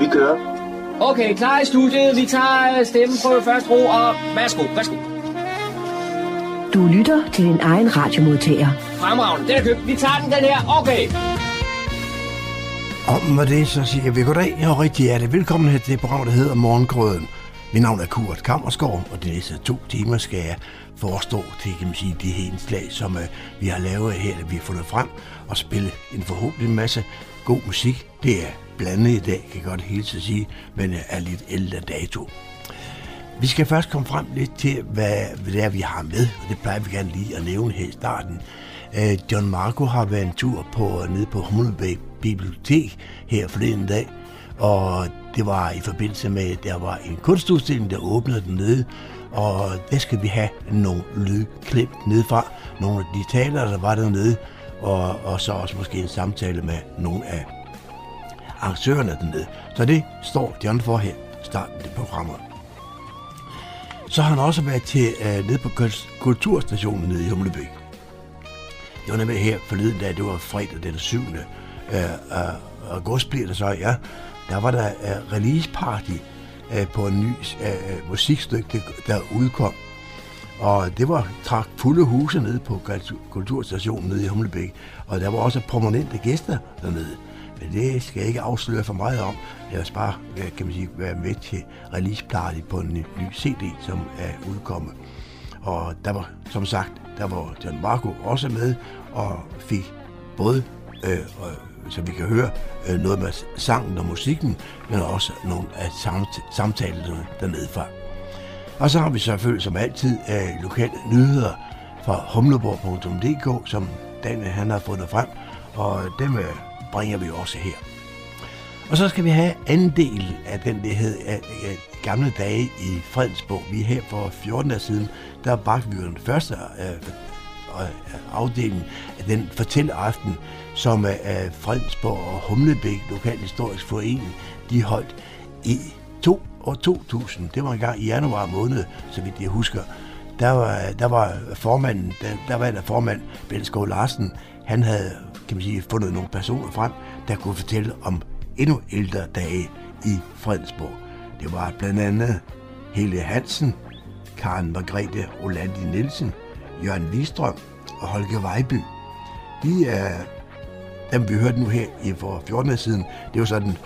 Vi kører. Okay, klar i studiet. Vi tager stemmen på første ro, og værsgo. Du lytter til din egen radiomodtager. Fremragende, den er købt. Vi tager den her. Okay. Og med det, så siger vi goddag og rigtig hjertelig velkommen her til det program, der hedder Morgengrøden. Mit navn er Kurt Kammersgaard, og de næste 2 timer skal jeg forestå til, kan man sige, de her indslag, som vi har lavet her, vi har fundet frem, og spille en forhåbentlig masse god musik. Det er blandet i dag, kan jeg godt hele tiden sige, men er lidt ældre dato. Vi skal først komme frem lidt til, hvad det er, vi har med, og det plejer vi gerne lige at nævne her i starten. John Marco har været en tur nede på Humlebæk Bibliotek her forleden dag, og det var i forbindelse med, at der var en kunstudstilling, der åbnede den nede, og der skal vi have nogle lydklip nedefra, nogle af de talere, der var dernede, og så også måske en samtale med nogle af arrangørerne dernede. Så det står John for her, starten af programmet. Så har han også været til nede på Kulturstationen nede i Humlebæk. Jeg var nemlig her forleden dag, det var fredag den 7. august bliver det så, ja. Der var der release party på en ny musikstykke, der udkom. Og det var trak fulde huse nede på Kulturstationen nede i Humlebæk. Og der var også prominente gæster dernede. Men det skal jeg ikke afsløre for meget om. Jeg vil bare, kan man sige, være med til release party på en ny CD, som er udkommet. Og der var, som sagt, der var John Marco også med og fik både, så vi kan høre, noget med sangen og musikken, men også nogle af samtalerne dernede fra. Og så har vi selvfølgelig som altid lokale nyheder fra humleborg.dk, som Daniel han har fundet frem, og dem bringer vi også her. Og så skal vi have anden del af den, der hedder gamle dage i Fredensborg. Vi er her for 14 år siden, der bagte vi jo den første afdeling af den fortælleaften, som Fredensborg og Humlebæk Lokalhistorisk Forening, de holdt i 2000. Det var en gang i januar måned, så vidt jeg husker. Der var formand, Bent Skov Larsen, han havde, kan man sige, fundet nogle personer frem, der kunne fortælle om endnu ældre dage i Fredensborg. Det var blandt andet Helge Hansen, Karen Margrethe Roland Nielsen, Jørgen Lillstrøm og Holger Weiby. Dem vi hørte nu her for 14 år siden, det var sådan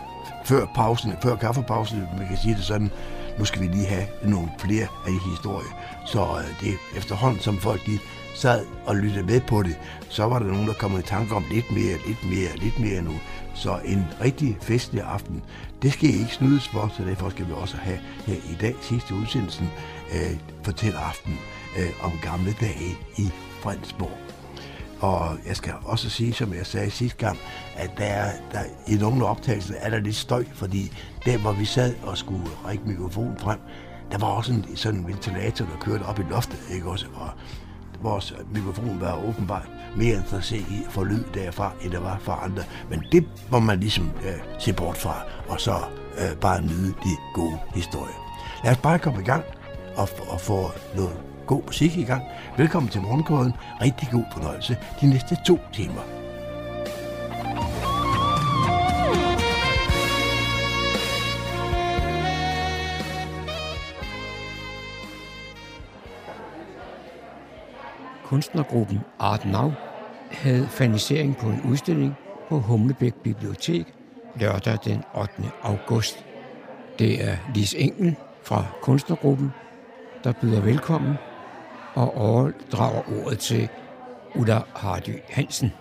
før kaffepausen, man kan sige det sådan, nu skal vi lige have nogle flere af de historier. Så det efterhånden, som folk lige sad og lyttede med på det, så var der nogen, der kom i tanke om lidt mere nu. Så en rigtig festlig aften, det skal I ikke snydes for, så derfor skal vi også have her i dag, sidste udsendelsen, fortælle aften om gamle dage i Fredensborg. Og jeg skal også sige, som jeg sagde sidste gang, at der i nogle optagelser er der lidt støj, fordi der, hvor vi sad og skulle række mikrofonen frem, der var også sådan en ventilator, der kørte op i loftet, ikke også? Og vores mikrofon var åbenbart mere interesseret i at få lyd derfra, end der var fra andre. Men det må man ligesom se bort fra, og så bare nyde de gode historier. Lad os bare komme i gang og få noget god musik i gang. Velkommen til Morgenkoden. Rigtig god fornøjelse de næste 2 timer. Kunstnergruppen Art Nouveau havde fanisering på en udstilling på Humlebæk Bibliotek lørdag den 8. august. Det er Lis Engel fra kunstnergruppen, der byder velkommen og overdrager ordet til Ulla Hardy Hansen.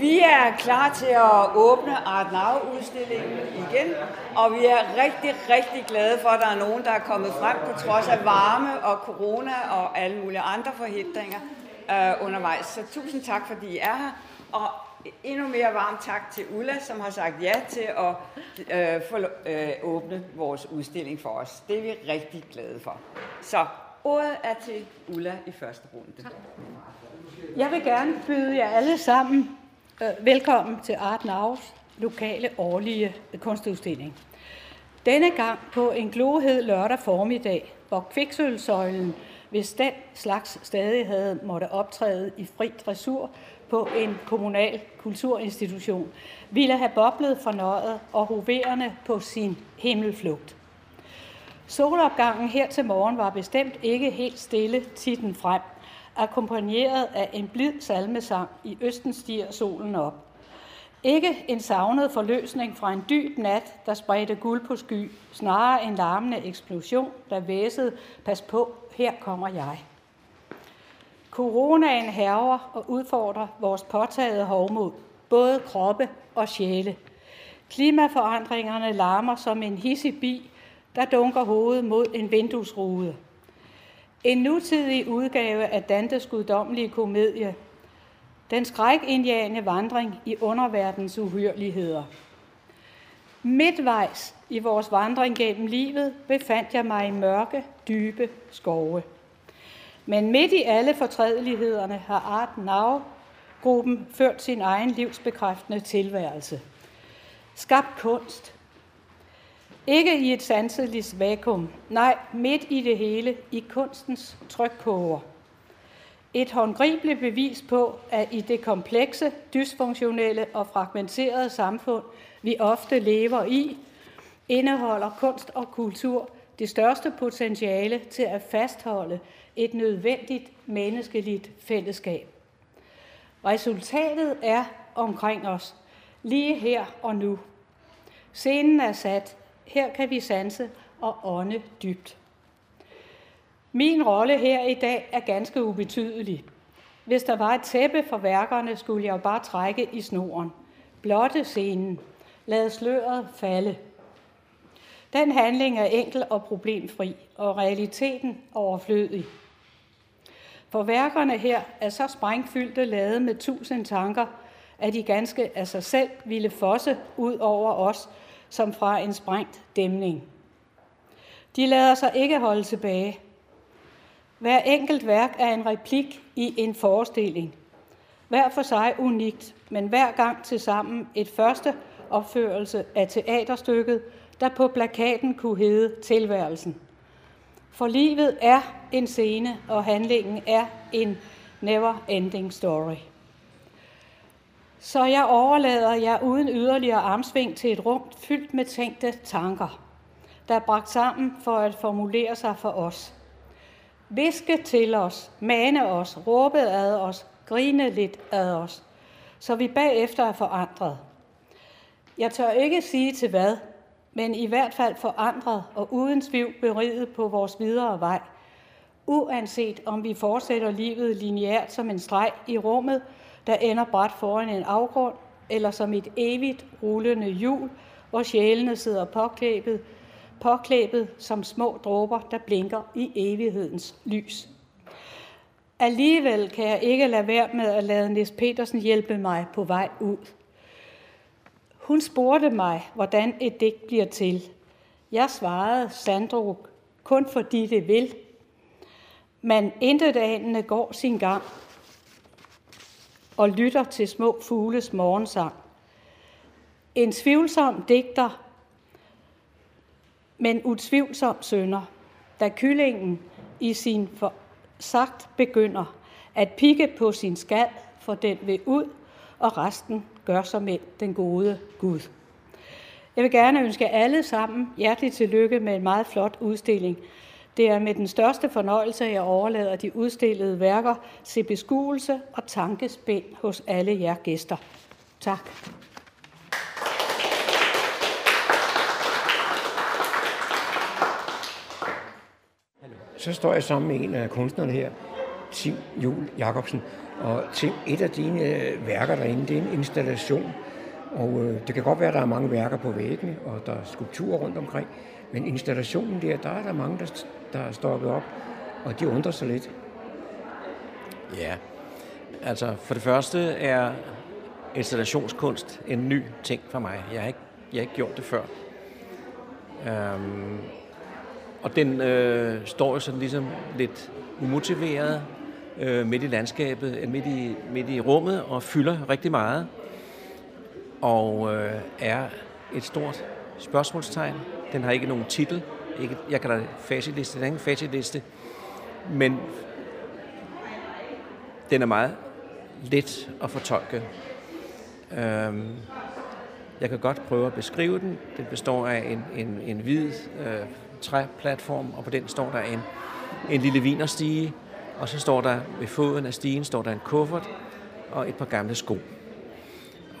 Vi er klar til at åbne Art Nouveau-udstillingen igen, og vi er rigtig, rigtig glade for, at der er nogen, der er kommet frem på trods af varme og corona og alle mulige andre forhindringer undervejs. Så tusind tak, fordi I er her, og endnu mere varmt tak til Ulla, som har sagt ja til at åbne vores udstilling for os. Det er vi rigtig glade for. Så ordet er til Ulla i første runde. Tak. Jeg vil gerne byde jer alle sammen velkommen til Art Nouv's lokale årlige kunstudstilling. Denne gang på en glohed lørdag formiddag, hvor kviksølvsøjlen hvis den slags stadig havde måtte optræde i fri dressur på en kommunal kulturinstitution, ville have boblet fornøjet og hoverende på sin himmelflugt. Solopgangen her til morgen var bestemt ikke helt stille titten frem, akkompagneret af en blid salmesang i østen stiger solen op. Ikke en savnet forløsning fra en dyb nat, der spredte guld på sky, snarere en larmende eksplosion, der væsede, pas på, her kommer jeg. Coronaen hærger og udfordrer vores påtagede hovmod, både kroppe og sjæle. Klimaforandringerne larmer som en hidsig bi, der dunker hovedet mod en vinduesrude. En nutidig udgave af Dantes guddommelige komedie, den skrækindjagende vandring i underverdens uhyrligheder. Midtvejs i vores vandring gennem livet befandt jeg mig i mørke, dybe skove. Men midt i alle fortrædelighederne har Art Nouveau-gruppen ført sin egen livsbekræftende tilværelse. Skabt kunst. Ikke i et sanseligt vakuum, nej, midt i det hele, i kunstens trykkoger. Et håndgribeligt bevis på, at i det komplekse, dysfunktionelle og fragmenterede samfund, vi ofte lever i, indeholder kunst og kultur det største potentiale til at fastholde et nødvendigt menneskeligt fællesskab. Resultatet er omkring os, lige her og nu. Scenen er sat, her kan vi sanse og ånde dybt. Min rolle her i dag er ganske ubetydelig. Hvis der var et tæppe for værkerne, skulle jeg jo bare trække i snoren. Blotte scenen. Lad sløret falde. Den handling er enkel og problemfri, og realiteten overflødig. For værkerne her er så sprængfyldte lavet med 1000 tanker, at de ganske af sig selv ville fosse ud over os, som fra en sprængt dæmning. De lader sig ikke holde tilbage. Hver enkelt værk er en replik i en forestilling. Hver for sig unikt, men hver gang til sammen et første opførelse af teaterstykket, der på plakaten kunne hedde tilværelsen. For livet er en scene, og handlingen er en never-ending story. Så jeg overlader jer uden yderligere armsving til et rum fyldt med tænkte tanker, der er bragt sammen for at formulere sig for os. Viske til os, mane os, råbe ad os, grine lidt ad os, så vi bagefter er forandret. Jeg tør ikke sige til hvad, men i hvert fald forandret og uden tvivl beriget på vores videre vej, uanset om vi fortsætter livet lineært som en streg i rummet, der ender bræt foran en afgrund, eller som et evigt rullende hjul, hvor sjælene sidder påklæbet som små dråber, der blinker i evighedens lys. Alligevel kan jeg ikke lade være med at lade Nis Petersen hjælpe mig på vej ud. Hun spurgte mig, hvordan et digt bliver til. Jeg svarede, Sandro, kun fordi det vil. Man intetanende går sin gang og lytter til små fugles morgensang. En tvivlsom digter, men utvivlsom sønder, da kyllingen i sin forsagt begynder at pikke på sin skal, for den vil ud, og resten gør som end den gode Gud. Jeg vil gerne ønske alle sammen hjerteligt tillykke med en meget flot udstilling. Det er med den største fornøjelse, jeg overlader de udstillede værker til beskuelse og tankespind hos alle jer gæster. Tak. Så står jeg sammen med en af kunstnerne her, Tim Juhl Jacobsen. Og Tim, et af dine værker derinde, det er en installation. Og det kan godt være, at der er mange værker på væggene, og der er skulpturer rundt omkring. Men installationen der, der er der mange, der er stoppet op, og de undrer sig lidt. Ja, altså for det første er installationskunst en ny ting for mig. Jeg har ikke gjort det før. Og den står jo sådan ligesom lidt umotiveret midt i landskabet, midt i rummet og fylder rigtig meget. Og er et stort spørgsmålstegn. Den har ikke nogen titel. Jeg kalder det facitliste. Den er ingen facitliste. men den er meget let at fortolke. Jeg kan godt prøve at beskrive den. Den består af en hvid træplatform, og på den står der en lille vinerstige, og så står der ved foden af stigen står der en kuffert og et par gamle sko.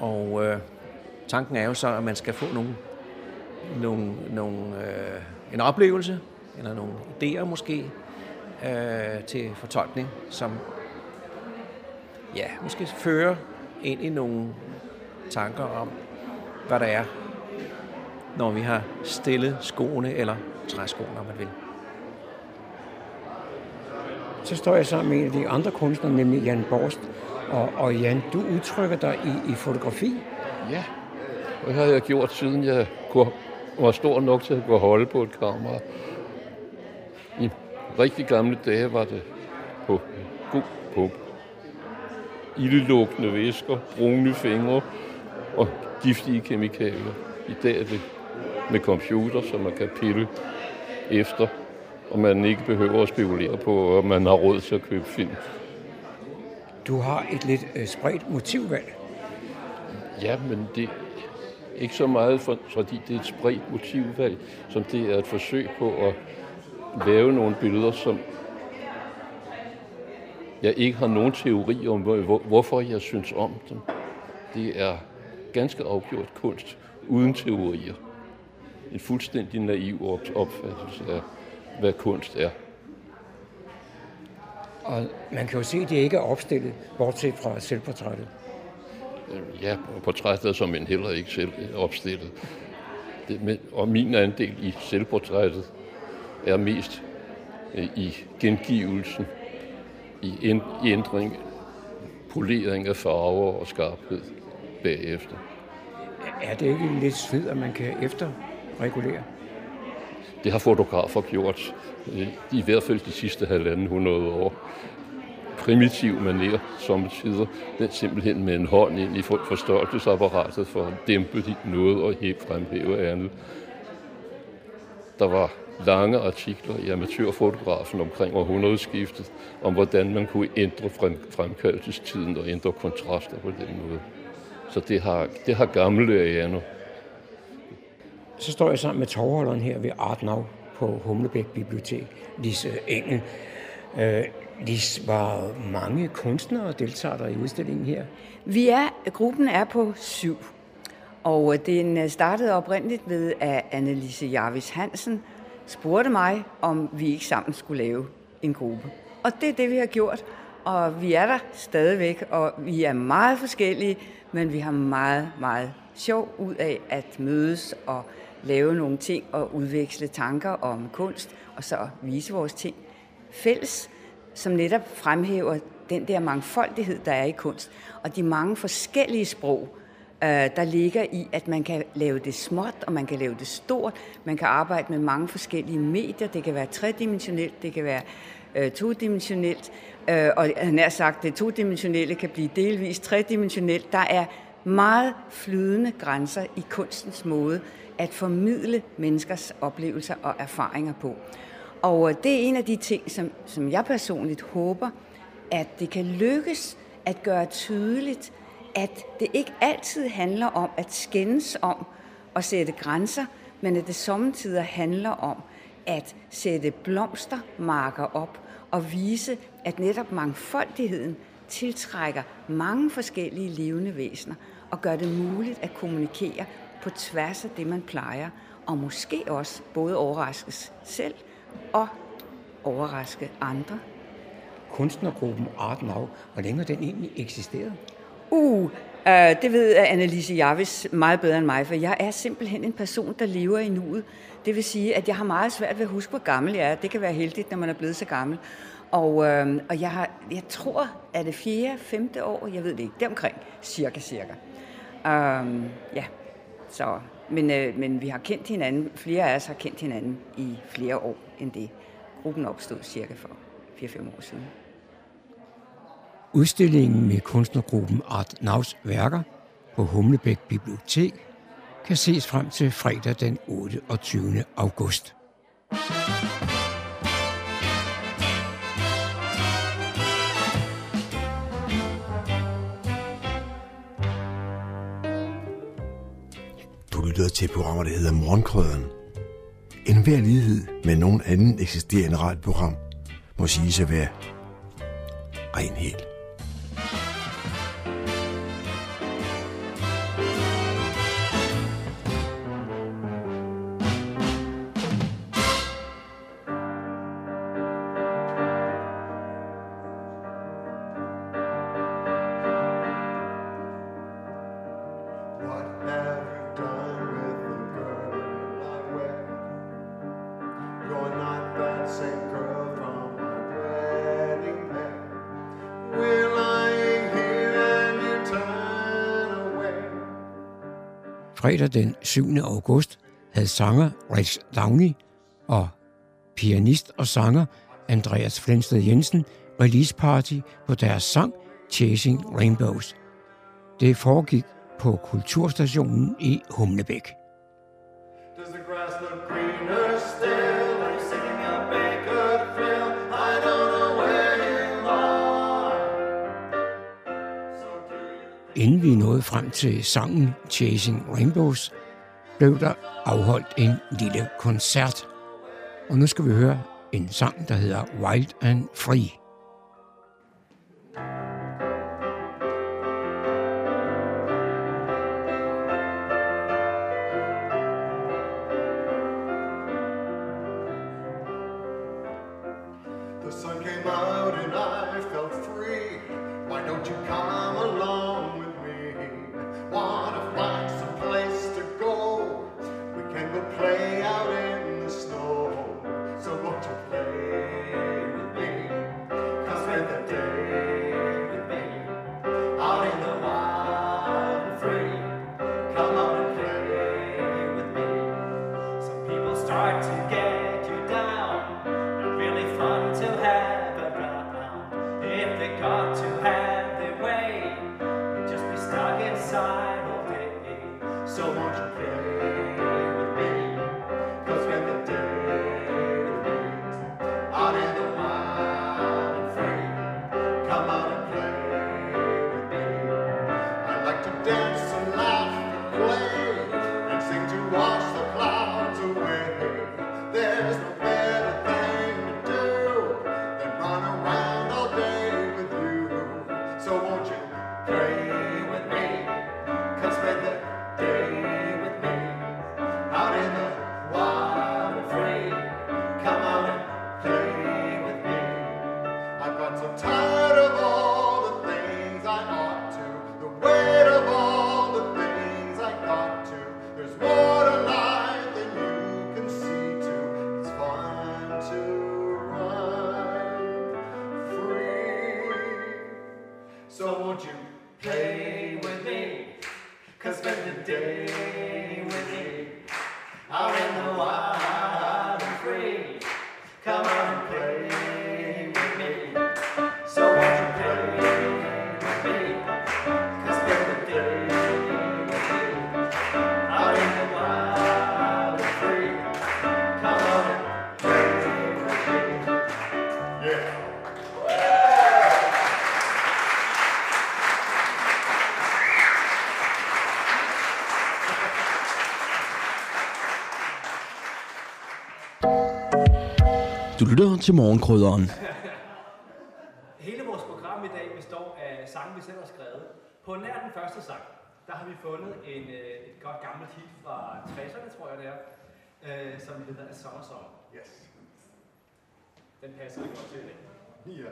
Og tanken er jo så, at man skal få en oplevelse, eller nogle idéer måske, til fortolkning, som ja, måske fører ind i nogle tanker om, hvad der er, når vi har stillet skoene eller træskoene, om man vil. Så står jeg sammen med en af de andre kunstnere, nemlig Jan Borst. Og Jan, du udtrykker dig i fotografi? Ja, og det har jeg gjort, siden jeg var stor nok til at kunne holde på et kamera. I rigtig gamle dage var det på ildelugtende væsker, brune fingre og giftige kemikalier. I dag er det med computer, som man kan pille efter, og man ikke behøver at spekulere på, om man har råd til at købe film. Du har et lidt spredt motivvalg. Ja, men det er ikke så meget, fordi det er et spredt motivvalg, som det er et forsøg på at lave nogle billeder, som jeg ikke har nogen teori om, hvorfor jeg synes om dem. Det er ganske afgjort kunst uden teorier. En fuldstændig naiv opfattelse af, hvad kunst er. Og man kan jo se, at det ikke er opstillet, bortset fra selvportrættet. Ja, portrættet som en heller ikke selv opstillet. Og min andel i selvportrættet er mest i gengivelsen, i ændring, polering af farver og skarphed bagefter. Er det ikke lidt sved, at man kan efterregulere? Det har fotografer gjort, i hvert fald de sidste 150 år. Primitiv manier, sommetider, den simpelthen med en hånd ind i forstørkelsesapparatet for at dæmpe noget og helt fremhæve andet. Der var lange artikler i amatørfotografen omkring århundredeskiftet, om hvordan man kunne ændre fremkaldelsestiden og ændre kontraster på den måde. Så det har gamle aner. Så står jeg sammen med tovholderen her ved ArtNav på Humlebæk Bibliotek, Lis Engel. Lis, var mange kunstnere deltager der i udstillingen her? Gruppen er på 7, og den startede oprindeligt ved, at Anneliese Jarvis Hansen spurgte mig, om vi ikke sammen skulle lave en gruppe. Og det er det, vi har gjort, og vi er der stadigvæk, og vi er meget forskellige, men vi har meget, meget sjov ud af at mødes og lave nogle ting og udveksle tanker om kunst, og så vise vores ting fælles, som netop fremhæver den der mangfoldighed, der er i kunst, og de mange forskellige sprog, der ligger i, at man kan lave det småt, og man kan lave det stort, man kan arbejde med mange forskellige medier, det kan være tredimensionelt, det kan være todimensionelt, og nær sagt, det todimensionelle kan blive delvist tredimensionelt. Der er meget flydende grænser i kunstens måde at formidle menneskers oplevelser og erfaringer på. Og det er en af de ting, som jeg personligt håber, at det kan lykkes at gøre tydeligt, at det ikke altid handler om at skændes om og sætte grænser, men at det sommetider handler om at sætte blomstermarker op og vise, at netop mangfoldigheden tiltrækker mange forskellige levende væsener og gør det muligt at kommunikere på tværs af det, man plejer, og måske også både overraskes selv og overraske andre. Kunstnergruppen ArtNav, hvor længe har den egentlig eksisteret? Det ved Anneliese Jarvis meget bedre end mig, for jeg er simpelthen en person, der lever i nuet. Det vil sige, at jeg har meget svært ved at huske, hvor gammel jeg er. Det kan være heldigt, når man er blevet så gammel. Og jeg tror, at det 4., 5. år, jeg ved det ikke, deromkring, cirka. Men vi har kendt hinanden, flere af os har kendt hinanden i flere år end det. Gruppen opstod cirka for 4-5 år siden. Udstillingen med kunstnergruppen ArtNavs værker på Humlebæk Bibliotek kan ses frem til fredag den 28. august. lytter til programmer, der hedder Morgenkrøderen. En hver lighed med nogen anden eksisterende radioprogram må siges at være ren hel. Fredag den 7. august havde sanger Rex Davni og pianist og sanger Andreas Flindsted Jensen releaseparty på deres sang Chasing Rainbows. Det foregik på Kulturstationen i Humlebæk. Inden vi nåede frem til sangen Chasing Rainbows, blev der afholdt en lille koncert. Og nu skal vi høre en sang, der hedder Wild and Free. Lytter til Morgenkrydderen. Hele vores program i dag består af sange, vi selv har skrevet. På nær den første sang, der har vi fundet et godt gammelt hit fra 60'erne, tror jeg det er, som hedder A Summer Song. Yes. Den passer vi godt til i dag. Ja.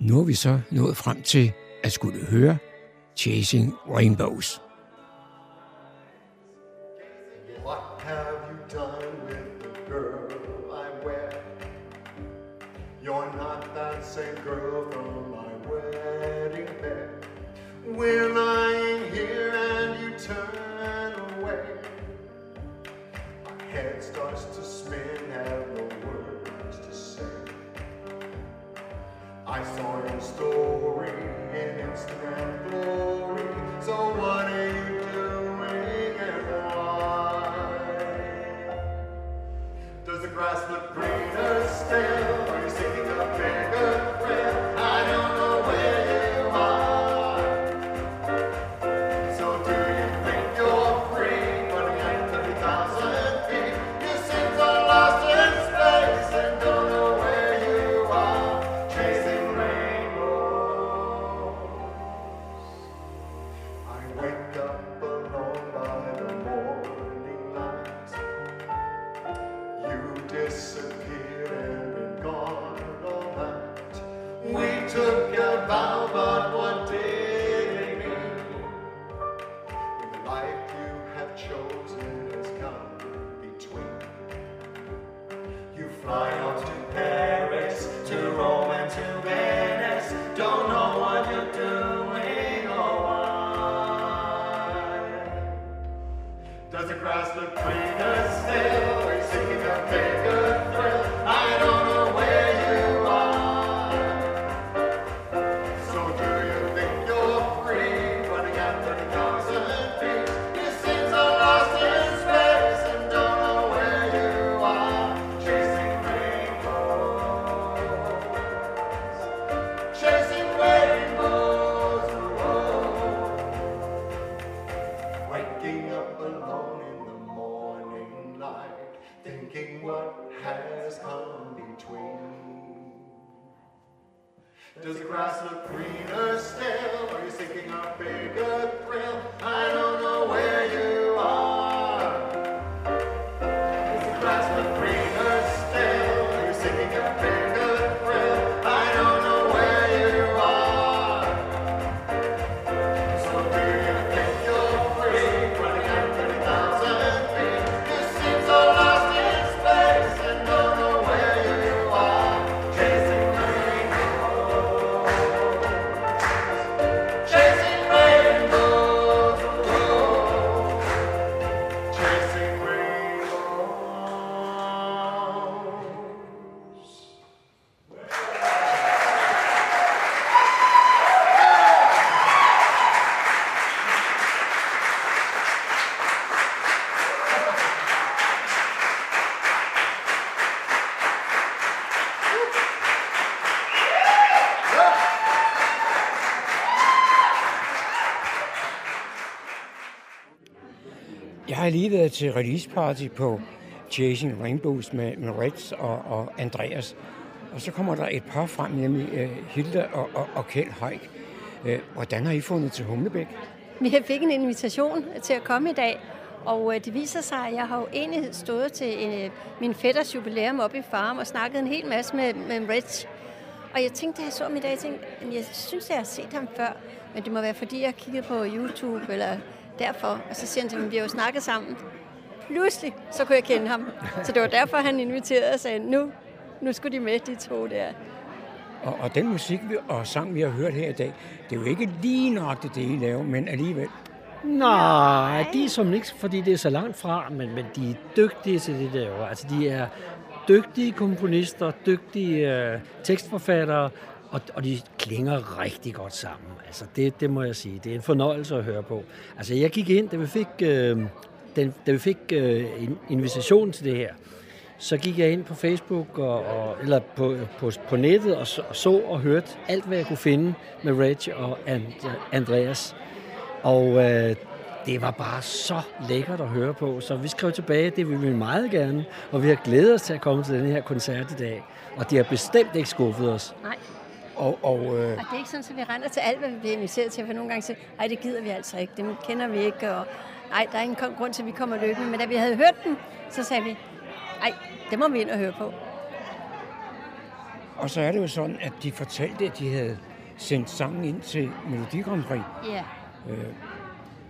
Nu er vi så nået frem til at skulle høre Chasing Rainbows. You're not that same girl from my wedding. We're lying here and you turn away. My head starts to spin, have no words to say. I saw your story in Instagram glory. So what are you doing and why? Does the grass look greener still? Are you singing a bigger thrill? I don't know where you Jeg har lige været til releaseparty på Chasing Rainbows med Rex og Andreas. Og så kommer der et par frem, nemlig Hilda og Kjeld Højk. Hvordan har I fundet til Humlebæk? Jeg fik en invitation til at komme i dag, og det viser sig, at jeg har jo egentlig stået til min fætters jubilæum oppe i Farum og snakket en hel masse med Rex. Og jeg tænkte, da jeg så ham i dag, jeg synes, jeg har set ham før, men det må være, fordi jeg kiggede på YouTube eller... Derfor, og så siger han til mig, vi har jo snakket sammen. Pludselig, så kunne jeg kende ham. Så det var derfor, han inviterede og sagde, nu skulle de med, de to der. Og den musik og sang, vi har hørt her i dag, det er jo ikke lige nok det, I laver, men alligevel. Nej, de er som ikke, fordi det er så langt fra, men de er dygtige til det, der laver. Altså, de er dygtige komponister, dygtige tekstforfattere, og de klinger rigtig godt sammen. Altså det må jeg sige. Det er en fornøjelse at høre på. Altså jeg gik ind, da vi fik en invitation til det her, så gik jeg ind på Facebook eller på nettet og så og hørte alt, hvad jeg kunne finde med Reg og Andreas. Og det var bare så lækkert at høre på. Så vi skrev tilbage, det vil vi meget gerne. Og vi har glædet os til at komme til den her koncert i dag. Og de har bestemt ikke skuffet os. Nej. Og det er ikke sådan, at vi render til alt, hvad vi bliver inviteret til, for nogle gange siger, nej, det gider vi altså ikke, det kender vi ikke, og nej, der er ingen grund til, at vi kommer løbende. Men da vi havde hørt den, så sagde vi, nej, det må vi ind og høre på. Og så er det jo sådan, at de fortalte, at de havde sendt sangen ind til Melodi Grand Prix. Ja.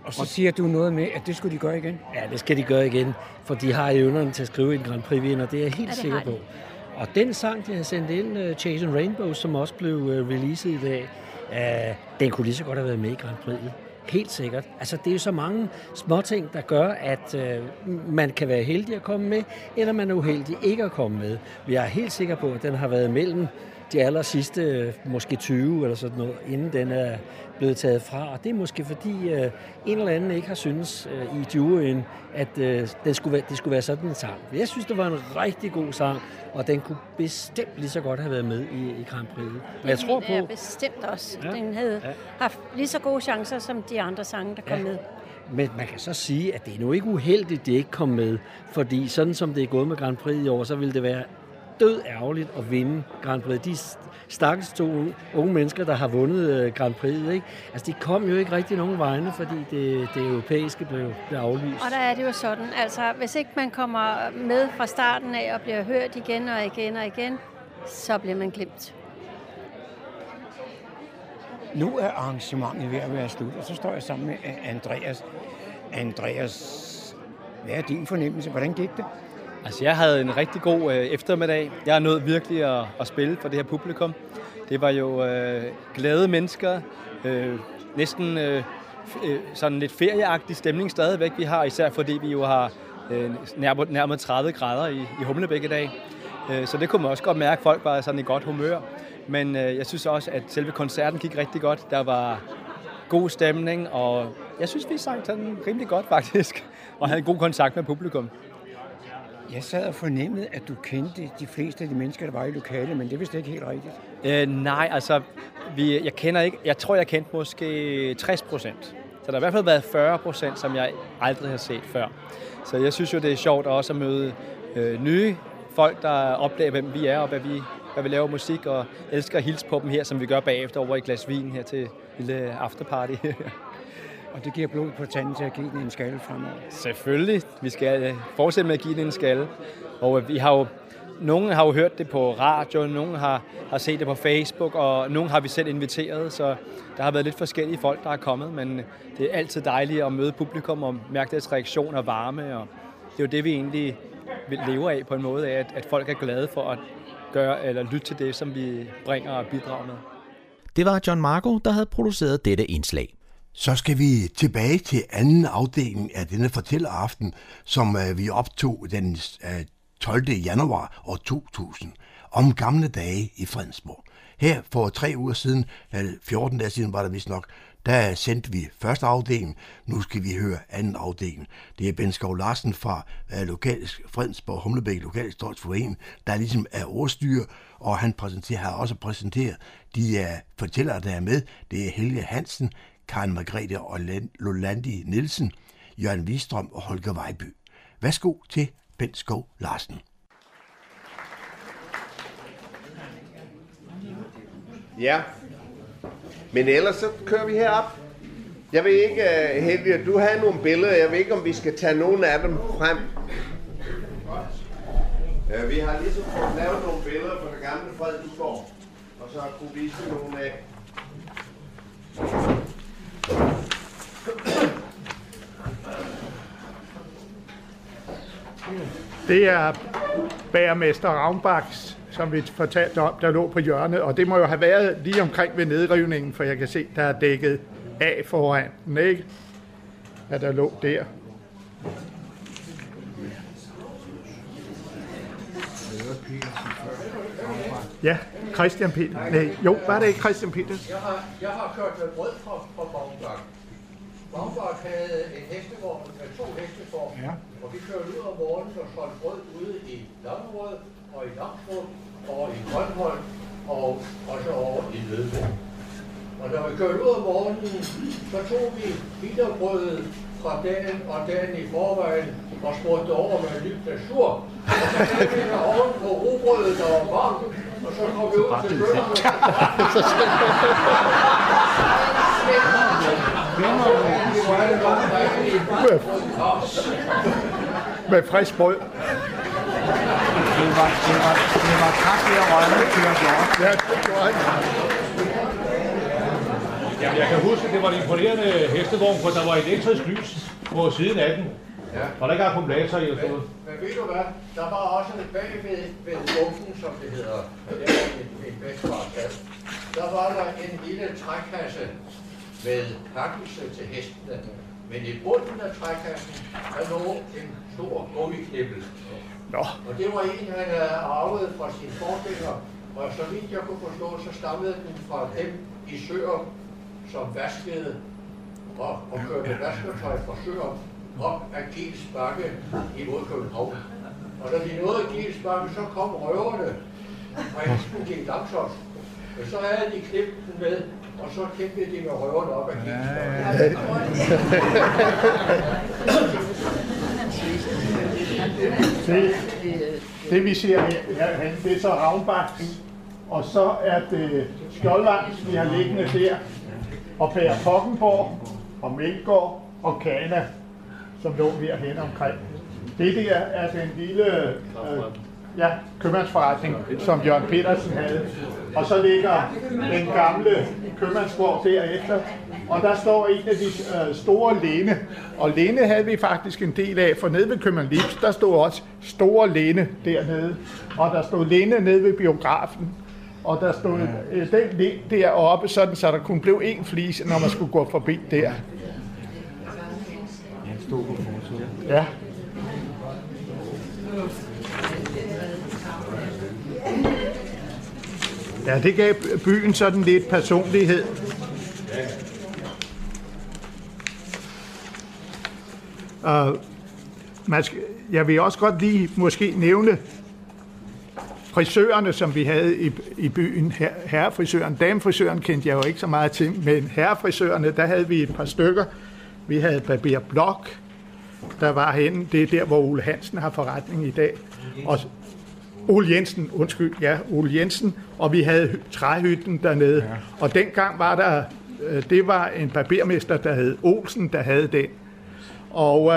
Og så siger du noget med, at det skulle de gøre igen? Ja, det skal de gøre igen, for de har evnerne til at skrive en Grand Prix-vinder, det er jeg helt sikker på. Og den sang, de havde sendt ind, Chasing Rainbows, som også blev releaset i dag, Den kunne lige så godt have været med i Grand Prix'et. Helt sikkert. Altså, det er jo så mange småting, der gør, at man kan være heldig at komme med, eller man er uheldig ikke at komme med. Vi er helt sikre på, at den har været mellem de aller sidste, måske 20 eller sådan noget, inden den er blevet taget fra. Og det er måske fordi en eller anden ikke har syntes i juryen, at det skulle være sådan en sang. Jeg synes, det var en rigtig god sang, og den kunne bestemt lige så godt have været med i Grand Prix'et. Men jeg tror på... bestemt også. Ja, den havde haft lige så gode chancer som de andre sange, der kom med. Men man kan så sige, at det er nu ikke uheldigt, det ikke kom med, fordi sådan som det er gået med Grand Prix i år, så ville det være død ærgerligt at vinde Grand Prix. De stakkels to unge mennesker, der har vundet Grand Prix, ikke? Altså, de kom jo ikke rigtig nogen vegne, fordi det europæiske blev aflyst. Og der er det jo sådan, altså, hvis ikke man kommer med fra starten af og bliver hørt igen og igen og igen, så bliver man glemt. Nu er arrangementet ved at være slut, og så står jeg sammen med Andreas. Andreas, hvad er din fornemmelse? Hvordan gik det? Altså, jeg havde en rigtig god eftermiddag. Jeg er nået virkelig at spille for det her publikum. Det var jo glade mennesker, næsten sådan lidt ferieagtig stemning stadigvæk, vi har, især fordi vi jo har nærmere 30 grader i Humlebæk i dag. Så det kunne man også godt mærke, at folk var sådan i godt humør. Men jeg synes også, at selve koncerten gik rigtig godt. Der var god stemning, og jeg synes, vi sang sådan rimelig godt faktisk, og havde en god kontakt med publikum. Jeg sad og fornemmede, at du kendte de fleste af de mennesker, der var i lokalet, men det er vist ikke helt rigtigt. Nej, altså, jeg kender ikke. Jeg tror, jeg kendte måske 60%. Så der har i hvert fald været 40%, som jeg aldrig har set før. Så jeg synes jo, det er sjovt også at møde nye folk, der opdager, hvem vi er, og hvad vi laver musik, og elsker at hilse på dem her, som vi gør bagefter over i et glas vin her til en lille afterparty. Og det giver blod på tanden til at give den en skalle fremover. Selvfølgelig. Vi skal fortsætte med at give den en skalle. Og vi har jo, nogen har jo hørt det på radio, nogen har set det på Facebook, og nogen har vi selv inviteret. Så der har været lidt forskellige folk, der er kommet, men det er altid dejligt at møde publikum og mærke deres reaktion og varme. Og det er jo det, vi egentlig lever af på en måde, af, at folk er glade for at gøre eller lytte til det, som vi bringer og bidrager med. Det var John Marco, der havde produceret dette indslag. Så skal vi tilbage til anden afdeling af denne fortælleraften, som vi optog den 12. januar år 2000, om gamle dage i Fredensborg. Her for 3 uger siden, 14 dage siden var det vist nok, der sendte vi første afdeling. Nu skal vi høre anden afdeling. Det er Bent Skov Larsen fra Fredensborg Humlebæk Lokalhistorisk Forening, der ligesom er ordstyrer, og han har også præsenteret de fortællere, der er med. Det er Helge Hansen, Karen Margrethe Roland Nielsen, Jørgen Lillstrøm og Holger Weiby. Værsgo til Bent Skov Larsen. Ja, men ellers så kører vi herop. Jeg ved ikke, Helge, du havde nogle billeder. Jeg ved ikke, om vi skal tage nogle af dem frem. Vi har ligesom fået lavet nogle billeder fra det gamle Fredensborg, og så kunne vi vise nogle af. Det er bagermester Ravnbaks, som vi fortalte om, der lå på hjørnet, og det må jo have været lige omkring ved nedrivningen, for jeg kan se, der er dækket af foran, ikke? At der lå der. Ja, Christian Peter. Nej, jo, var det ikke Christian Peter? Jeg har kørt med brød fra Bagbak. Bagbak havde en hestevogn med 2 hestevogn, ja. Og vi kørte ud om morgenen og solgte brød ude i Lammerød og i Lamstrup og i Grønholm og så over i Lødborg. Og når vi kørte ud om morgenen, så tog vi bitterbrødet fra dagen og dagen i forvejen og spurgte over med en ny glasur. Og så satte vi der oven på rugbrødet, der var varmt. Og så kom vi ud til bønderne. Med frisk brød. Det var kraftigt at rømme til at gøre. Ja, det gjorde jeg. Jeg kan huske, at det var en imponerende hestevogn, for der var elektrisk lys på siden af den. Ja. Og der ikke akkumulator i og sådan noget. Men ved du hvad? Der var også et bag ved bunken, som det hedder. Det er en bedstfars. der var der en lille trækasse med pakkelse til hestene, men i bunden af trækassen, der lå en stor gummiknibbel. Nå. Og det var en, han havde arvet fra sine forgængere, og så vidt jeg kunne forstå, så stammede den fra dem i Sørup, som vaskede og kørte vasketøj fra Sørup op af Kiels Bakke imod København. Og da de nåede Kiels Bakke, så kom røverne, og hesten gik langsomt. Og så havde de knippet den med, og så kæmpede de med røverne op af Kiels Bakke. Det vi ser herhen, det er så Ravnbakken, og så er det Skjoldvang, vi har liggende der, og Per Pokkenborg, og Mælgaard, og Kana, som lå herhen omkring. Det der er den lille købmandsforretning, som Jørgen Petersen havde. Og så ligger den gamle købmandsborg derefter. Og der står en af de store læne. Og læne havde vi faktisk en del af, for nede ved Købmann Lips, der stod også store læne dernede. Og der stod læne nede ved biografen. Og der stod den læne deroppe, sådan, så der kun blev én flis, når man skulle gå forbi der. Ja. Ja, det gav byen sådan lidt personlighed. Jeg vil også godt lige måske nævne frisørerne, som vi havde i byen. Herrefrisøren, damefrisøren kendte jeg jo ikke så meget til, men herrefrisørerne, der havde vi et par stykker. Vi havde Barber Blok, der var henne. Det er der, hvor Ole Hansen har forretning i dag. Og Ole Jensen, Ole Jensen, og vi havde træhytten dernede. Ja. Og dengang var der, det var en barbermester, der hed Olsen, der havde den. Og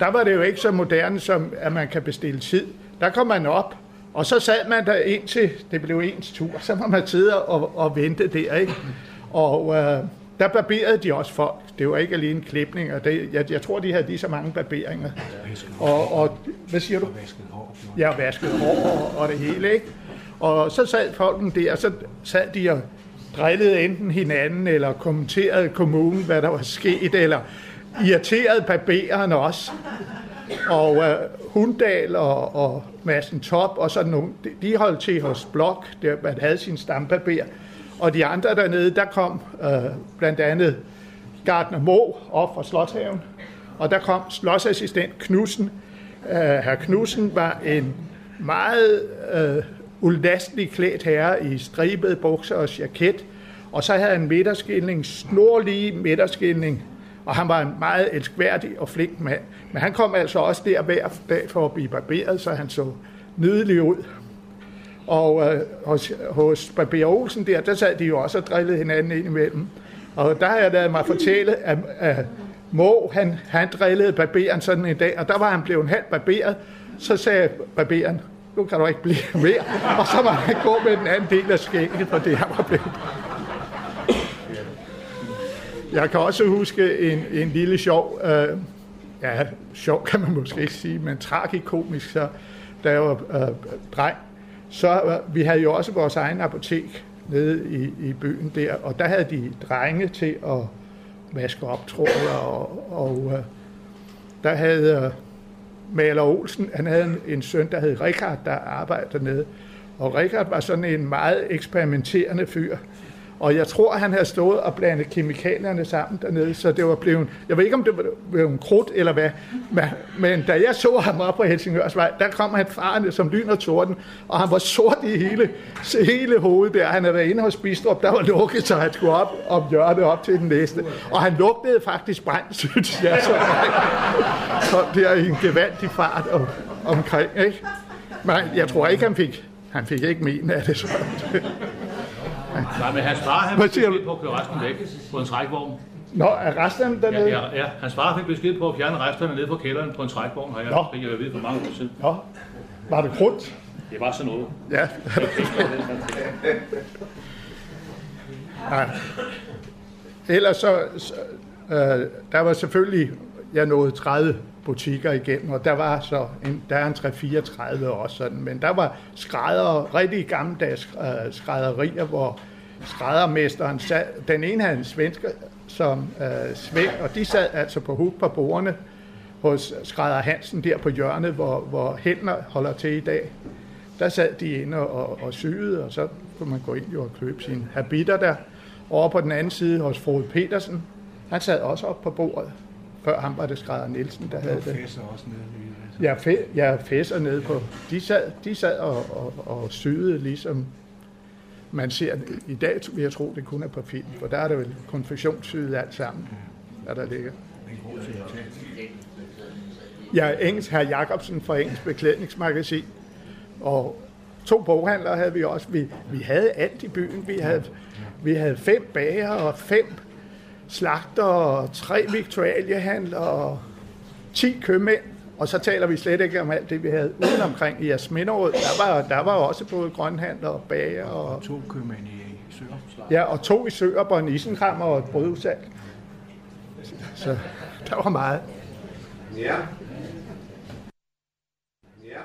der var det jo ikke så moderne, som at man kan bestille tid. Der kom man op, og så sad man der indtil det blev ens tur. Så var man sidde og vente der, ikke? Og der barberede de også folk. Det var ikke alene klipning, og det, jeg tror, de havde lige så mange barberinger. Og hvad siger du? Vasket hår og det hele, ikke? Og så sad folken der, og så sad de og drillede enten hinanden, eller kommenterede kommunen, hvad der var sket, eller irriterede barbererne også. Og Hundal og Madsen Top og sådan nogle, de holdt til hos Blok, der man havde sin stambarber. Og de andre dernede, der kom blandt andet Gartner Mo op fra Slotshaven, og der kom slotsassistent Knudsen. Herr Knudsen var en meget ulastelig klædt herre i stribede bukser og jaket, og så havde han snorlige midterskilning, og han var en meget elskværdig og flink mand. Men han kom altså også der hver dag for at blive barberet, så han så nydelig ud. Og hos Barber Olsen der sad de jo også og drillede hinanden ind imellem. Og der har jeg lavet mig fortælle, at Mo, han drillede barberen sådan en dag, og der var han blevet halvt barberet. Så sagde barberen, nu kan du ikke blive mere. Og så var han gå med den anden del af skægget, for det han var blevet. Jeg kan også huske en lille sjov, sjov kan man måske ikke sige, men tragikomisk, så da jeg var dreng. Så vi havde jo også vores egen apotek nede i byen der, og der havde de drenge til at vaske op, tror jeg, og der havde Maler Olsen, han havde en søn, der hed Richard, der arbejdede nede, og Richard var sådan en meget eksperimenterende fyr, og jeg tror, han havde stået og blandet kemikalierne sammen dernede, så det var blevet, jeg ved ikke, om det var blevet krudt eller hvad, men da jeg så ham op på Helsingørsvej, der kom han farende som lyn og torden, og han var sort i hele hovedet der. Han havde været inde hos Bistrup, der var lukket, så han skulle op om hjørnet op til den næste, og han lugtede faktisk brændt, synes jeg, så kom der i en gevaldig fart omkring, ikke? Men jeg tror ikke, han fik ikke men af det, så. Nej, men han sparer, han besked på at køre resten væk på en trækvogn. Nå, er resterne dernede? Ja, han sparer, han fik besked på at fjerne resterne nede fra kælderen på en trækvogn, har jeg ved for mange år siden. Nå, var det krudt? Det var sådan noget. Ja. Ellers så der var selvfølgelig, jeg nåede 30 butikker igennem, og der var så der er en 3-34 også sådan, men der var skrædder, rigtig gammeldags skrædderier, hvor skræddermesteren sad, den ene havde en svensker som svend, og de sad altså på huk på bordene hos skrædder Hansen der på hjørnet, hvor Henner holder til i dag. Der sad de inde og syede, og så kunne man gå ind og købe sine habitter der. Over på den anden side hos Frode Petersen, han sad også op på bordet. Før ham var det skrædder Nielsen, der havde det. Fæsser også nede. Ja, fæsser nede på. De sad og syede, ligesom man ser i dag, vil jeg tro, det kun er på film, for der er det vel konfektionssyet alt sammen, der ligger. Ja, Engelsk, hr. Jacobsen fra Engelsk Beklædningsmagasin, og 2 boghandlere havde vi også. Vi havde alt i byen. Vi havde 5 bager og 5 slagter og 3 viktualiehandler og 10 købmænd. Og så taler vi slet ikke om alt det, vi havde uden omkring i Asminderød. Der var også både grønhandler og bager. Og 2 købmænd i Sørup. Ja, og 2 i Sørup og en isenkrammer og et brødudsalg. Så der var meget. Ja. Ja.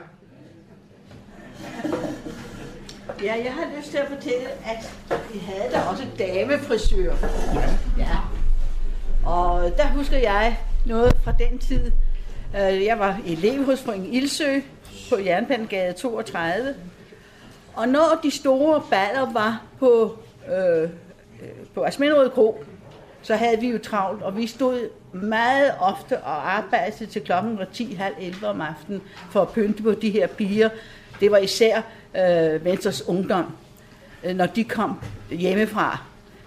Ja, jeg har lyst til at fortælle, at vi havde der også damefrisører. Ja. Og der husker jeg noget fra den tid. Jeg var elev hos fru Ildsø på Jernbanegade 32. Og når de store baller var på Asminderød Kro, så havde vi jo travlt, og vi stod meget ofte og arbejdede til klokken 10:30 om aftenen for at pynte på de her piger. Det var især Venstres ungdom, når de kom hjemmefra.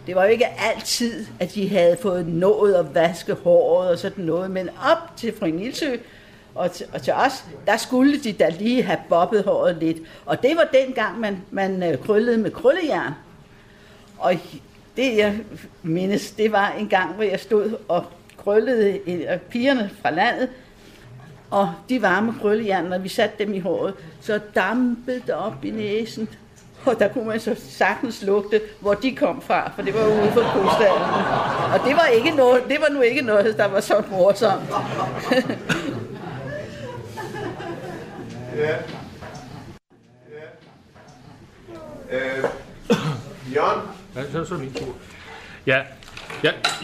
Det var jo ikke altid, at de havde fået nået at vaske håret og sådan noget, men op til fru Nilsø og til os, der skulle de da lige have bobbet håret lidt. Og det var dengang, man krøllede med krøllejern. Og det, jeg mindes, det var en gang, hvor jeg stod og krøllede pigerne fra landet, og de varme krøllejern, når vi satte dem i håret, så dampede det op i næsen. Og der kunne man så sagtens lugte, hvor de kom fra, for det var ude for Kulturstationen. Og det var, ikke noget, det var nu ikke noget, der var så morsomt. Ja. Ja. Jørgen? Ja, så min tur. Ja,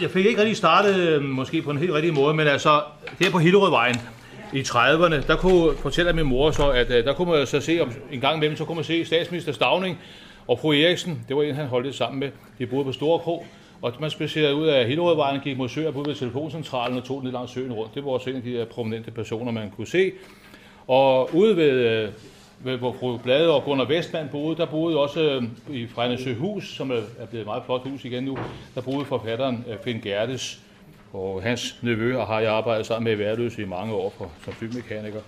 jeg fik ikke rigtig startet, måske på en helt rigtig måde, men altså, det er på Hillerødvejen. I 30'erne, der kunne fortælle min mor så, at der kunne man så se, om en gang imellem, så kunne man se statsminister Stauning og fru Eriksen, det var en, han holdt det sammen med, de boede på Store Kro, og man spacerede ud af Hillerødvejen, gik mod Søer på ved telefoncentralen og tog ned langs søen rundt. Det var også en af de der prominente personer, man kunne se. Og ude ved hvor fru Blade og Gunnar Westman boede, der boede også i Fredensborg, som er blevet et meget flot hus igen nu, der boede forfatteren Finn Gerdes. Og hans nevø har jeg arbejdet sammen med i Værløse i mange år som flymekaniker.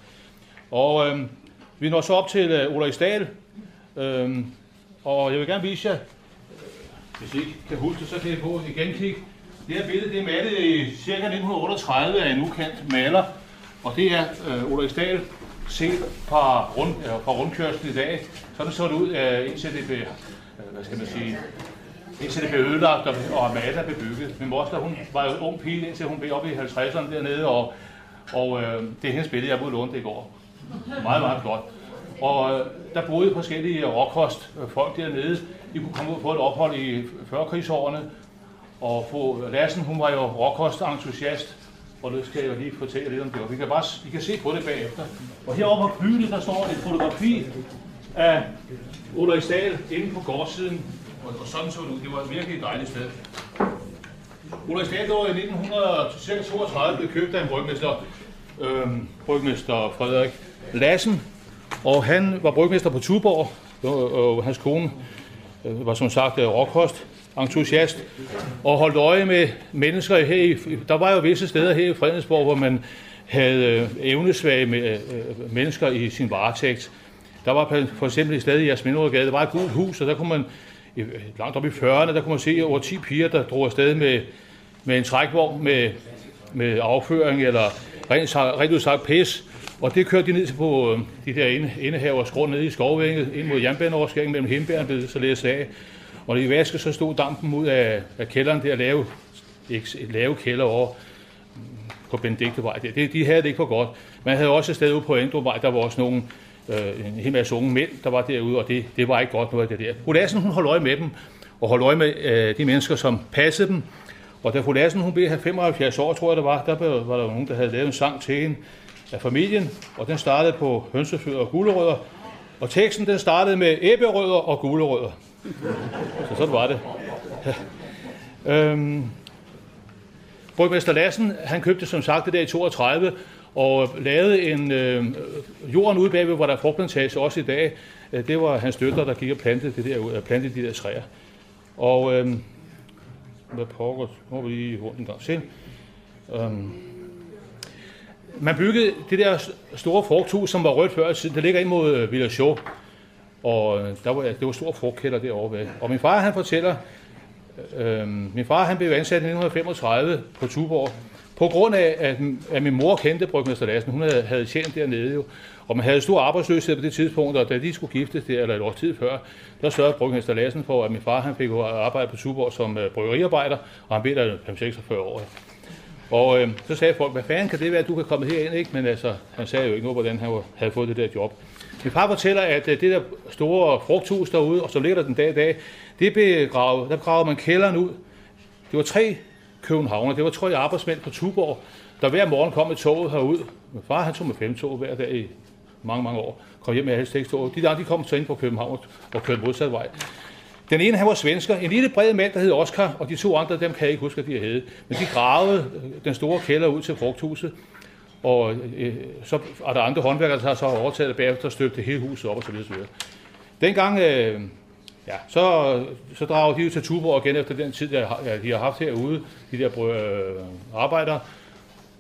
Og vi når så op til Ulrich Stahl, og jeg vil gerne vise jer, hvis I ikke kan huske det, så kan I på igen kigge. Det her billede, det er malet i ca. 1938 af en ukendt maler, og det er Ulrich Stahl set fra rundkørslen i dag. Sådan så det ud, indtil det blev, indtil det blev ødelagt, og Amada blev bygget. Min moster, hun var jo ung pige, indtil hun blev oppe i 50'erne dernede, og det er hendes billede, jeg har lånt det i går. Meget, meget flot. Og der boede forskellige råkostfolk dernede. De kunne komme ud og få et ophold i førkrigsårene, og fru Lassen, hun var jo råkostentusiast, og det skal jeg lige fortælle lidt om det. Og vi kan se på det bagefter. Og heroppe på byen, der står et fotografi af Ulrich Stahl inde på gårdsiden. Og sådan så det ud. Det var et virkelig dejligt sted. Ulrich Stahl i 1932 blev købt af en brygmester Frederik Lassen, og han var brygmester på Tuborg. Hans kone var som sagt råkostentusiast og holdt øje med mennesker her i... Der var jo visse steder her i Fredensborg, hvor man havde evnesvage mennesker i sin varetægt. Der var for eksempel et sted i Asminderødgade, der var et gult hus, og der kunne man langt op i 40'erne, der kunne man se over 10 piger, der drog afsted med en trækvogn med afføring eller rent ud sagt pis. Og det kørte de ned til på de der indehavers grund nede i Skovvænget, ind mod jernbaneoverskæringen mellem Hindbærerne blev så læst af. Og i vasket så stod dampen ud af kælderen der, lave kælder over på Benedictevej. De havde det ikke for godt. Man havde også et sted ude på Endrumvej, der var også nogen... en hel masse unge mænd, der var derude, og det var ikke godt noget af det der. Fru Lassen, hun holdt øje med dem, og holde øje med de mennesker, som passede dem. Og da fru Lassen, hun blev 75 år, tror jeg det var, der var der nogen, der havde lavet en sang til hende af familien, og den startede på hønsefødder og gulerødder, og teksten den startede med æbberødder og gulerødder. Så sådan var det. Ja. Brygmester Lassen, han købte som sagt det der i 32, og lavede en jorden ude bagved, hvor der er frugtplantage også i dag. Det var hans støtter, der gik og plantede de der træer. Og hvad pokker, hvor var lige rundt en gang selv. Man byggede det der store frugthus, som var rødt før. Det ligger ind mod Villa Show. Og det var store frugtkælder derovre ved. Og min far, han fortæller, min far blev ansat i 1935 på Tuborg, på grund af, at min mor kendte brygmester Lassen. Hun havde tjent dernede jo, og man havde stor arbejdsløshed på det tidspunkt, og da de skulle giftes der, eller et år tid før, der sørgede brygmester Lassen for, at min far han fik arbejde på Tuborg som bryggeriarbejder, og han blev der 45 år. Og så sagde folk, hvad fanden kan det være, at du kan komme herind, ikke? Men altså, han sagde jo ikke noget, hvordan han havde fået det der job. Min far fortæller, at det der store frugthus derude, og så ligger der den dag i dag, det blev gravet, der gravede man kælderen ud. Det var 3 københavner, det var 3 arbejdsmænd på Tuborg, der hver morgen kom med toget herud. Min far han tog med 5 tog hver dag i mange år, kom hjem med 6 tog. De der, de kom så ind på København og kørte modsat vej. Den ene, han var svensker, en lille bred mand, der hed Oscar, og de 2 andre, dem kan jeg ikke huske, at de havde. Men de gravede den store kælder ud til frugthuset, og så er der andre håndværkere, der så har overtaget det bagefter og støbte hele huset op og så videre. Dengang, så drager de jo til Tuborg igen efter den tid, de har haft herude, de der arbejdere.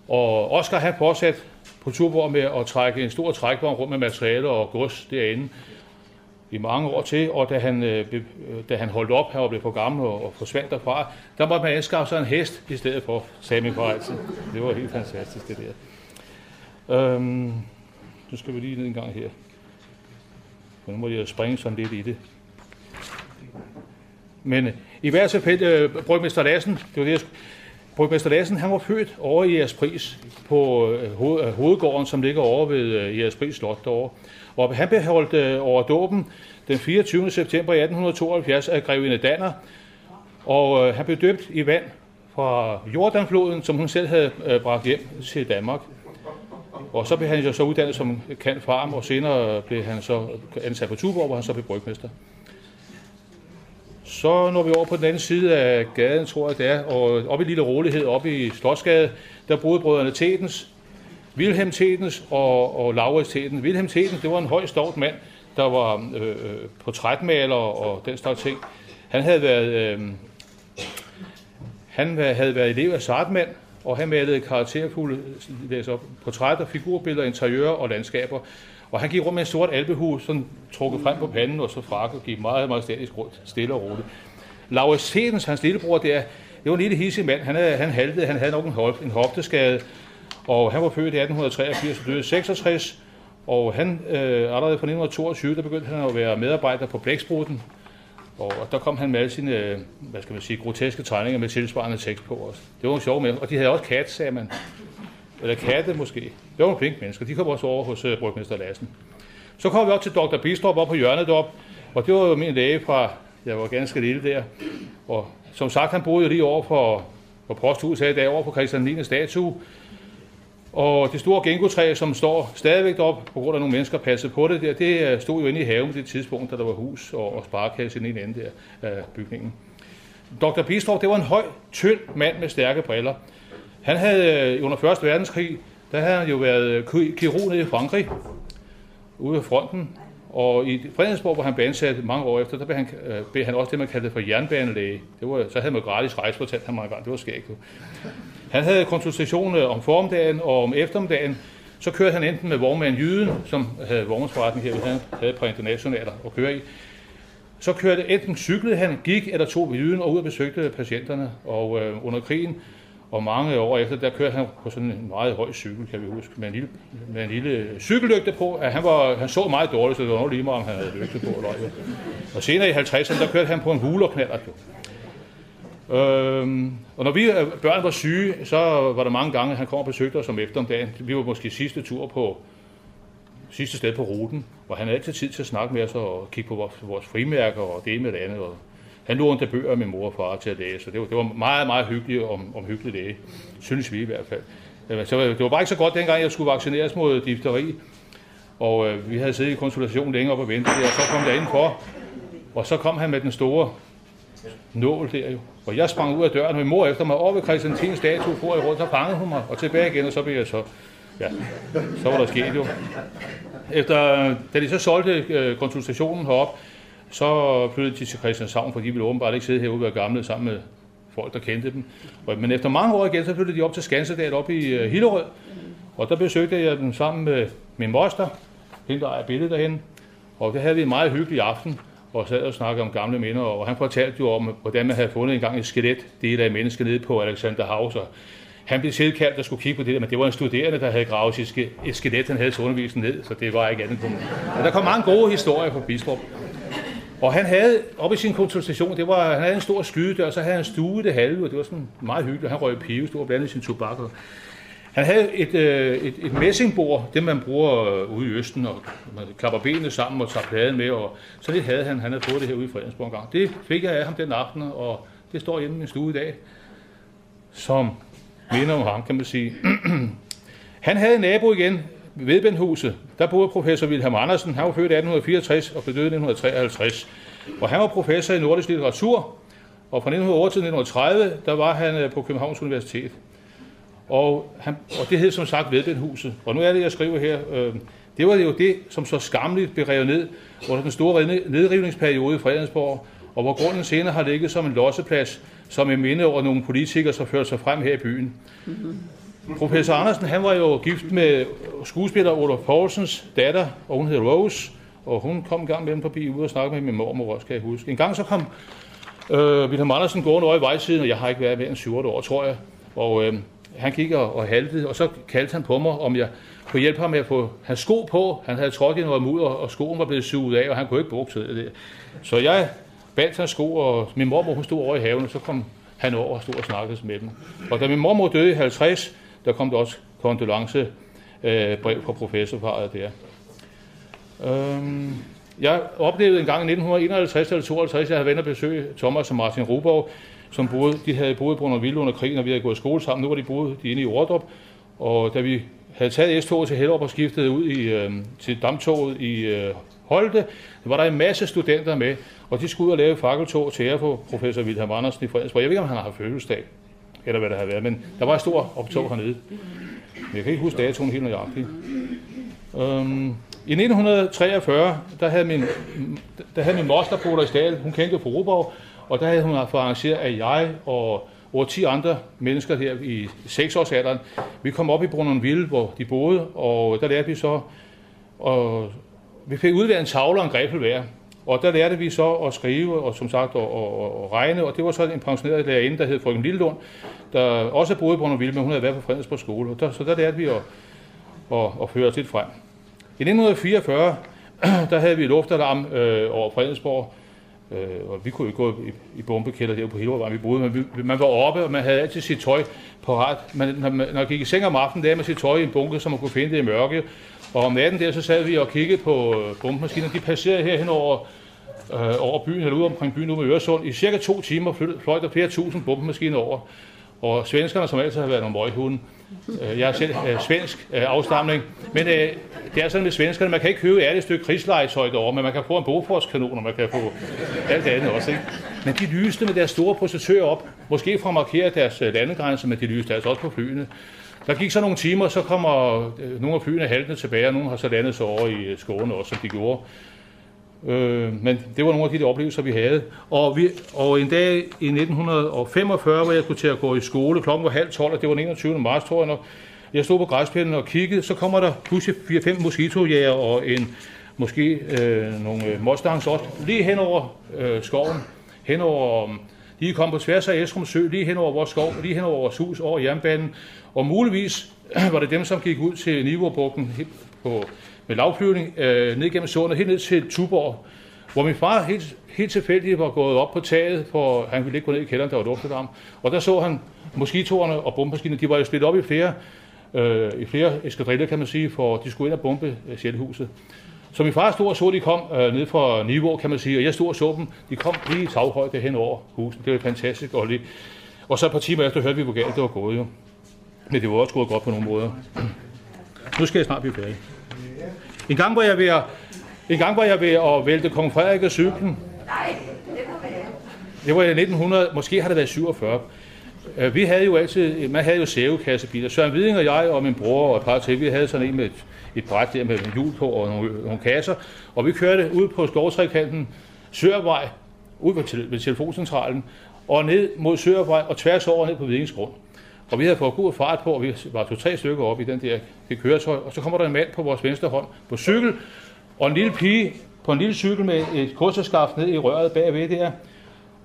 Og Oscar har fortsat på Tuborg med at trække en stor trækvogn rundt med materialer og gods derinde i mange år til, og da han holdt op her og blev for gammel og forsvandt derfra, der måtte man anskaffe sig en hest i stedet for, sagde min far altid. Det var helt fantastisk, det der. Nu skal vi lige ned en gang her. Nu må jeg springe sådan lidt i det. Men i hvert fald, brygmester Lassen, brygmester Lassen, han var født over i Jægerspris på hovedgården, som ligger over ved Jægerspris Slot derovre. Og han blev holdt over dåben den 24. september 1872 af grevinde Danner, og han blev døbt i vand fra Jordanfloden, som hun selv havde bragt hjem til Danmark. Og så blev han jo så uddannet som cand.farm, og senere blev han så ansat på Tuborg, hvor han så blev brygmester. Så når vi over på den anden side af gaden, tror jeg det er, og oppe i Lille Rolighed, oppe i Slotsgade, der boede brødrene Thetens, Wilhelm Thetens og Laurits Thetens. Wilhelm Thetens, det var en høj, stolt mand, der var portrætmaler og den slags ting. Han havde været elev af Sartmand, og han malede karakterfulde portrætter, figurbilleder, interiører og landskaber. Og han gik rundt med en sort albehue, sådan trukket frem på panden, og så frakke og gik meget, meget stille og roligt. Laurits Thetens, hans lillebror der, det var en lille hissig mand. Han haltede, han havde nok en hofteskade, og han var født i 1883 og døde i 66, og han allerede fra 1922, der begyndte han at være medarbejder på Blæksprutten, og der kom han med alle sine, groteske tegninger med tilsvarende tekst på os. Det var en sjov menneske, og de havde også kat, sagde man. Eller katte måske. Det var nogle flink mennesker. De kom også over hos brygmester Lassen. Så kom vi op til Dr. Bistrup op på hjørnet deroppe, og det var jo min læge fra, jeg var ganske lille der. Og som sagt, han boede jo lige over på posthuset i dag, over på Christian 9. statue. Og det store gengotræ, som står stadigvæk deroppe, på grund af nogle mennesker passede på det der, det stod jo inde i haven på det tidspunkt, da der var hus og sparekasse i den ene ende der af bygningen. Dr. Bistrup, det var en høj, tynd mand med stærke briller. Han havde under 1. verdenskrig, der havde han jo været kirurg nede i Frankrig, ude af fronten. Og i Fredensborg, hvor han blev ansat mange år efter, der blev han også det, man kaldte for jernbanelæge. Det var, så havde man gratis rejse, fortalte han mange gange. Det var skægt. Han havde konsultationer om formiddagen og om eftermiddagen. Så kørte han enten med vognmand Jyden, som havde vognmandsforretning her, han havde et par internationaler at køre i. Så kørte enten cyklede han, gik eller tog ved Jyden og ud og besøgte patienterne. Og under krigen, og mange år efter, der kørte han på sådan en meget høj cykel, kan vi huske, med en lille cykellygte på. At han så meget dårligt, så det var noget lige meget, om han havde lygte på. Og senere i 50'erne, der kørte han på en hulerknallert. Og når vi børn var syge, så var der mange gange, han kom og besøgte os om eftermiddagen. Vi var måske sidste sted på ruten, hvor han havde altid tid til at snakke med os og kigge på vores frimærker og det med det andet. Og Han lånte bøger med mor og far til at læse, og det var meget, meget hyggeligt om hyggelige dage, synes vi i hvert fald. Så det var bare ikke så godt dengang, jeg skulle vaccineres mod difteri, og vi havde siddet i konsultationen længe op og ventet, og så kom jeg indenfor, og så kom han med den store nål der jo, og jeg sprang ud af døren, og min mor efter mig over ved Christianstens statue, for jeg rundt, så fangede hun mig, og tilbage igen, og så blev jeg så... Ja, så var der sket jo. Da de så solgte konsultationen herop, så flyttede de til Christianshavn, fordi de ville åbenbart ikke sidde herude og være gamle sammen med folk, der kendte dem. Men efter mange år igen, så flyttede de op til Skansedal op i Hillerød, og der besøgte jeg dem sammen med min moster, hende der ejer billedet derhen, og der havde vi en meget hyggelig aften, og sad og snakkede om gamle minder, og han fortalte jo om, hvordan man havde fundet engang et skelet, det af mennesket nede på Alexander Hauser. Han blev tilkaldt, der skulle kigge på det der, men det var en studerende, der havde gravet sit skelet, han havde til undervisningen ned, så det var ikke andet kommet. Der kom mange gode historier fra Bistrup. Og han havde, oppe i sin konsultation, han havde en stor skydedør, og så havde han en stue det halve, og det var sådan meget hyggeligt, han røg pive, stod og blandede sin tobak. Han havde et messingbord, det man bruger ude i Østen, og man klapper benene sammen og tager pladen med, og så lidt havde han havde fået det her ude i Fredensborg en gang. Det fik jeg af ham den aften, og det står hjemme i min stue i dag, som minder om ham, kan man sige. Han havde en nabo igen ved Vedbændhuset. Der boede professor Vilhelm Andersen. Han var født 1864 og blev død i 1953. Og han var professor i nordisk litteratur. Og fra 1908 til 1930, der var han på Københavns Universitet. Og det hed som sagt Vedbændhuset. Og nu er det, jeg skriver her. Det var jo det, som så skamligt blev revet ned under den store nedrivningsperiode i Fredensborg, og hvor grunden senere har ligget som en losseplads, som en minde over nogle politikere, som førte sig frem her i byen. Professor Andersen, han var jo gift med skuespiller Olof Poulsens datter, og hun hed Rose, og hun kom en gang med dem forbi ude og snakke med min mormor også, kan jeg huske. En gang så kom Wilhelm Andersen gående over i vejsiden, og jeg har ikke været mere end 7-8 år, tror jeg, og han gik og haltede, og så kaldte han på mig, om jeg kunne hjælpe ham med at få hans sko på. Han havde trådt i noget mudder, og skoen var blevet suget af, og han kunne ikke bruge det. Så jeg bandt hans sko, og min mormor, hun stod over i haven, og så kom han over og stod og snakkede med dem. Og da min mormor døde i 50, der kom der også kondolencebrev fra professorfaret der. Jeg oplevede en gang i 1951 eller 52, jeg havde venner besøg, Thomas og Martin Rubov, som boede, de havde boet i Brønderville under krigen, og vi havde gået i skole sammen. Nu var de boet inde i Ordrup, og da vi havde taget S-toget til Hellerup og skiftet ud til damptoget i Holte, var der en masse studenter med, og de skulle ud og lave fakkeltog til ære for professor Wilhelm Andersen i Fredensborg. Jeg ved ikke, om han har haft fødselsdag, eller hvad der har været, men der var en stor optog hernede. Men jeg kan ikke huske datoen helt nøjagtigt. I 1943, der havde min moster på Ola Isdal, hun kendte jo på Rubov, og der havde hun fået arrangeret, at jeg og over 10 andre mennesker her i 6-årsalderen, vi kom op i Brønderville, hvor de boede, og der lærte vi så, og vi fik udlært en tavle og en griffel hver. Og der lærte vi så at skrive og som sagt at regne, og det var så en pensioneret lærerinde, der hed frøken Lillelund, der også boede i Brønderville, men hun havde været på Fredensborg skole, og der lærte vi at føre os lidt frem. I 1944, der havde vi et luftalarm over Fredensborg, og vi kunne jo gå i bombekælder der på Hillerødvejen, vi boede, men man var oppe, og man havde altid sit tøj parat. Når man gik i seng om aftenen, der havde man sit tøj i en bunke, så man kunne finde det i mørke. Og om natten der, så sad vi og kiggede på bombemaskiner. De passerede herhen over byen, eller ude omkring byen, ude ved Øresund. I cirka 2 timer fløj der flere tusind bombemaskiner over. Og svenskerne, som altid har været nogle møghunde. Jeg er selv svensk afstamning. Men det er sådan med svenskerne, man kan ikke købe et stykke krigslegetøj derovre, men man kan få en Boforskanon, og man kan få alt det andet også. Ikke? Men de lyste med deres store projektører op, måske for at markere deres landegrænser, men de lyste altså også på flyene. Der gik så nogle timer, så kommer nogle af flyene haltende tilbage, og nogle har så landet sig over i Skåne også, som de gjorde. Men det var nogle af de oplevelser, vi havde. Og en dag i 1945, hvor jeg skulle til at gå i skole, klokken var 11:30, og det var den 21. marts, tror jeg nok. Jeg stod på græsplænen og kiggede, så kommer der pludselig 4-5 moskitojæger og nogle Mustangs også, lige hen over skoven, hen over... De kom på tværs af Esrum Sø, lige hen over vores skov, lige hen over vores hus, over jernbanen. Og muligvis var det dem, som gik ud til Niveaubugten med lavflyvning, ned gennem sundet, helt ned til Tuborg, hvor min far helt tilfældigt var gået op på taget, for han ville ikke gå ned i kælderen, der var luftalarm. Og der så han moskitoerne og bombemaskiner, de var jo slidt op i flere eskadriller, kan man sige, for de skulle ind og bombe Sjælhuset. Så min far stod og så, de kom ned fra Niveau, kan man sige, og jeg stod og så dem. De kom lige taghøjde hen over husen. Det var fantastisk. Og så et par timer efter hørte vi, hvor galt det var gået jo. Men det var også gået godt på nogle måder. Nu skal jeg snart blive færdig. En gang var jeg ved at vælte Kong Frederik af cyklen. Det var i 1900, måske har det været 47. Vi havde jo altid, man havde jo sævekassebiler. Søren Widing og jeg og min bror og et par til, vi havde sådan en med et bræt der med hjul på og nogle kasser. Og vi kørte ud på Skovtrækanten, Sørvej, ud ved telefoncentralen, og ned mod Søervej og tværs over ned på Widings grund. Og vi havde fået god fart på, og vi var 2-3 stykker op i den der køretøj. Og så kommer der en mand på vores venstre hånd på cykel, og en lille pige på en lille cykel med et kurserskaft ned i røret bagved der.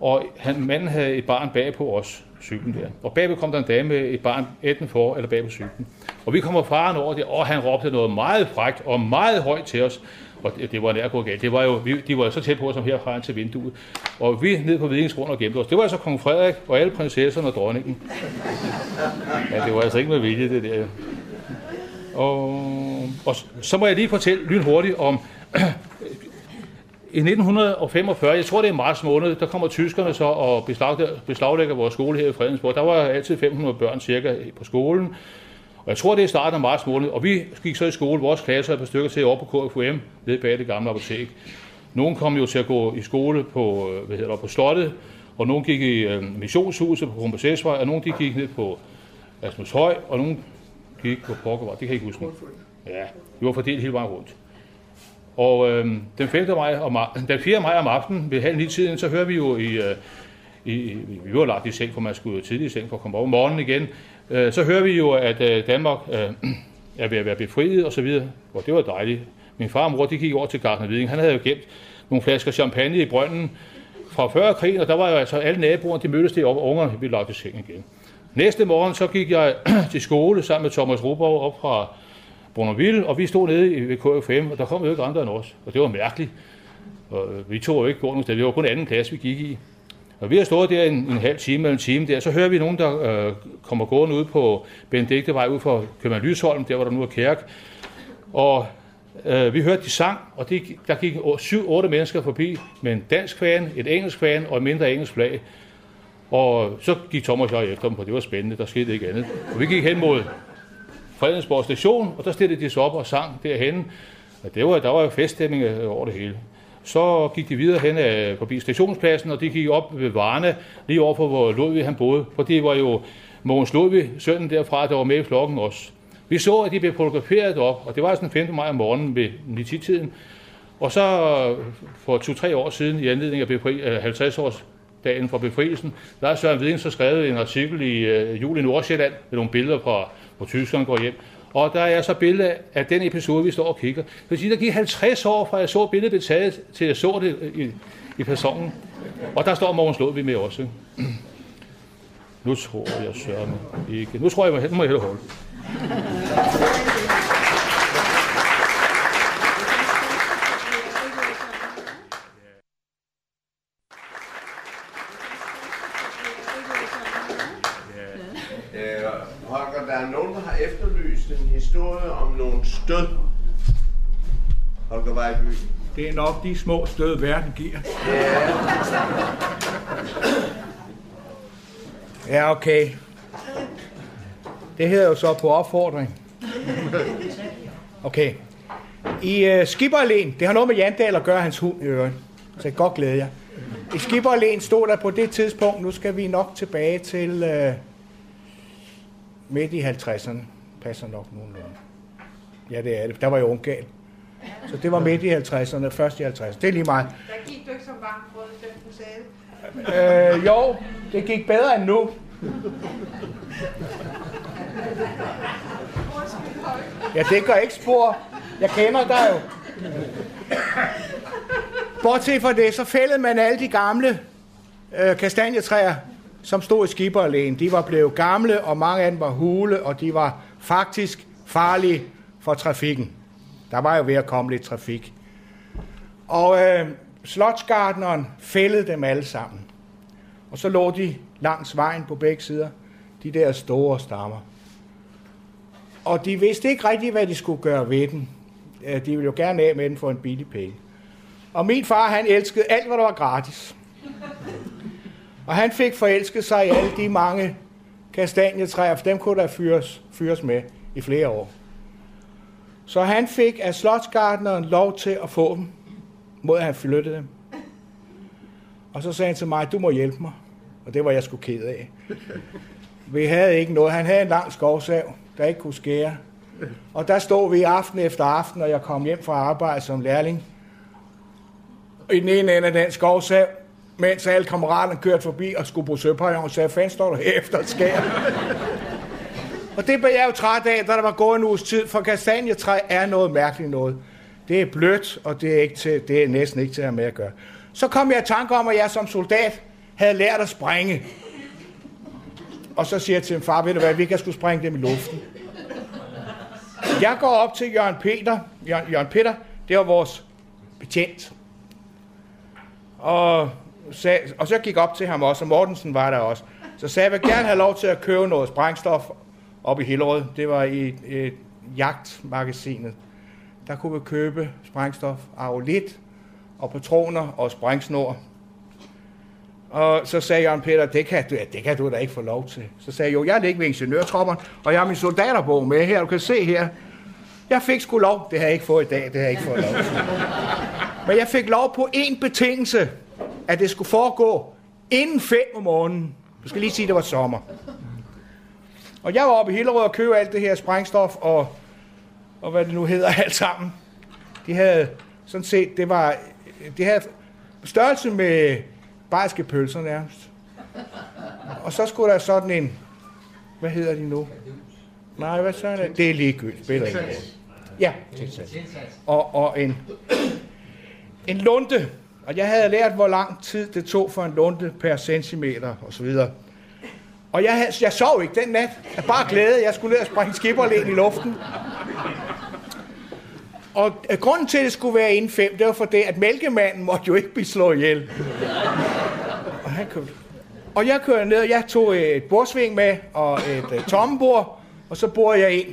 Og manden havde et barn bag på os, cyklen der. Og bagved kom der en dame med et barn enten for eller bag på cyklen. Og vi kommer faren over der, og han råbte noget meget frækt og meget højt til os. Og det var nær gået galt. Det var jo, de var jo så tæt på os, som herfra til vinduet. Og vi ned på Widings grund og gemte os. Det var altså Kong Frederik og alle prinsesserne og dronningen. Ja, det var altså ikke med vilje, det der. Og så må jeg lige fortælle lynhurtigt om... I 1945, jeg tror det er marts måned, der kommer tyskerne så og beslaglægger vores skole her i Fredensborg. Der var altid 500 børn cirka på skolen. Og jeg tror, det er starten af marts måned, og vi gik så i skole, vores klasser et par stykker til, over på KFUM, nede bag det gamle apotek. Nogle kom jo til at gå i skole på, på Slottet, og nogle gik i missionshuset på Kronprinsessevej, og nogle de gik ned på Asminderød Kro, og nogle gik på Porkervej. Det kan jeg ikke huske. Ja, vi var fordelt hele vejen rundt. Og den 4. maj om aftenen, ved 8:30, så hører vi jo vi var lagt i seng, for man skulle jo tidligt i seng for at komme op om morgenen igen. Så hører vi jo, at Danmark er ved at være befriet og så videre. Og det var dejligt. Min far og mor, de gik over til gartner Widing. Han havde jo gemt nogle flasker champagne i brønden fra før krigen, og der var jo altså alle naboerne, de mødtes deroppe, og ungerne blev lagt i seng igen. Næste morgen, så gik jeg til skole sammen med Thomas Roborg op fra Brunnerville, og vi stod nede ved KFM, og der kom jo ikke andre end os, og det var mærkeligt. Og vi tog jo ikke gården, det var kun anden klasse, vi gik i. Og vi har stået der en halv time eller en time der, så hører vi nogen, der kommer gående ud på Benedictevej ud fra Købmann Lysholm, der var der nu er kirke. Og vi hørte de sang, og der gik 7-8 mennesker forbi med en dansk fan, et engelsk fan og et mindre engelsk flag. Og så gik Thomas og jeg efter dem, for det var spændende, der skete ikke andet. Og vi gik hen mod Fredensborg station, og der stillede de sig op og sang derhenne. Og der var jo feststemning over det hele. Så gik de videre hen forbi stationspladsen, og de gik op ved Varne, lige overfor, hvor Ludvig han boede. For det var jo Mogens Ludvig, sønnen derfra, der var med i flokken også. Vi så, at de blev fotograferet op, og det var sådan 5. maj om morgenen ved 9-10-tiden. Og så for 2-3 år siden, i anledning af 50-årsdagen for befrielsen, der har Søren Widing så skrevet en artikel i Jul i Nordsjælland med nogle billeder fra hvor tyskerne går hjem. Og der er så billede af den episode, vi står og kigger. Det vil sige, der gik 50 år fra jeg så billedet blev taget, til jeg så det i personen. Og der står Mogens Ludvig med også. Nu tror jeg sørme ikke. Nu tror jeg, at jeg må hellere holde. Om nogle stød. Holger Weiby. Det er nok de små stød, verden giver. Ja. Ja, okay. Det hedder jo så på opfordring. Okay. I Skibberlén, det har noget med Jandahl at gøre, hans hund i øvrigt. Så jeg godt glæder jer. I Skibberlén stod der på det tidspunkt, nu skal vi nok tilbage til midt i 50'erne. Passer nok nogenlunde. Ja, det er det. Der var jo unggal. Så det var midt i 50'erne, først i 50'erne. Det er lige meget. Der gik du ikke så varmt brød i den museet? Jo, det gik bedre end nu. Ja, det gør ikke spor. Jeg kender dig jo. Bortset fra det, så fældede man alle de gamle kastanjetræer, som stod i Skibberlén. De var blevet gamle, og mange af dem var hule, og de var faktisk farlige for trafikken. Der var jo ved at komme lidt trafik. Og slotsgartneren fældede dem alle sammen. Og så lå de langs vejen på begge sider, de der store stammer. Og de vidste ikke rigtigt, hvad de skulle gøre ved dem. De ville jo gerne af med den for en billig penge. Og min far, han elskede alt, hvad der var gratis. Og han fik forelsket sig i alle de mange kastanjetræer, for dem kunne der fyres med i flere år. Så han fik af slotsgartneren lov til at få dem, mod at han flyttede dem. Og så sagde han til mig, du må hjælpe mig. Og det var jeg sgu ked af. Vi havde ikke noget. Han havde en lang skovsav, der ikke kunne skære. Og der stod vi aften efter aften, og jeg kom hjem fra arbejde som lærling. I den ene ende af den skovsav, mens alle kammeraterne kørte forbi og skulle på Søperion, og sagde, fanden står der efter et skær. Og det blev jeg jo træt af, da der var gået en uges tid, for kastanjetræ er noget mærkeligt noget. Det er blødt, og det er næsten ikke til at have med at gøre. Så kom jeg i tanke om, at jeg som soldat havde lært at springe. Og så siger jeg til min far, ved du hvad, vi kan skulle springe dem i luften. Jeg går op til Jørgen Peter, det var vores betjent. Og så gik op til ham også, og Mortensen var der også. Så sagde jeg, vil gerne have lov til at købe noget sprængstof op i Hillerød. Det var i jagtmagasinet. Der kunne vi købe sprængstof, argolit og patroner og sprængsnor. Og så sagde Jørgen Peter, det kan du da ikke få lov til. Så sagde jeg, jo, jeg er ikke ved ingeniørtropperen, og jeg har min soldaterbog med her, du kan se her. Jeg fik sgu lov, det har jeg ikke fået i dag, det har jeg ikke fået lov til. Men jeg fik lov på én betingelse, at det skulle foregå inden 5 om morgenen. Du skal lige sige, at det var sommer. Og jeg var oppe i Hillerød og købte alt det her sprængstof og hvad det nu hedder alt sammen. De havde sådan set, de havde størrelse med barske pølser nærmest. Og så skulle der sådan en, hvad hedder de nu? Nej, hvad sådan er det? Er ligegyldigt, spiller ingen rolle. Ja, og en lunte. Og jeg havde lært, hvor lang tid det tog for en lunte per centimeter og så videre. Og jeg sov ikke den nat. Jeg bare glæde. Jeg skulle ned og springe Skibberlén i luften. Og grunden til, at det skulle være inden 5, det var fordi, at mælkemanden måtte jo ikke blive slået ihjel. Og jeg kørte ned, og jeg tog et bordsving med og et tommebord, og så borede jeg ind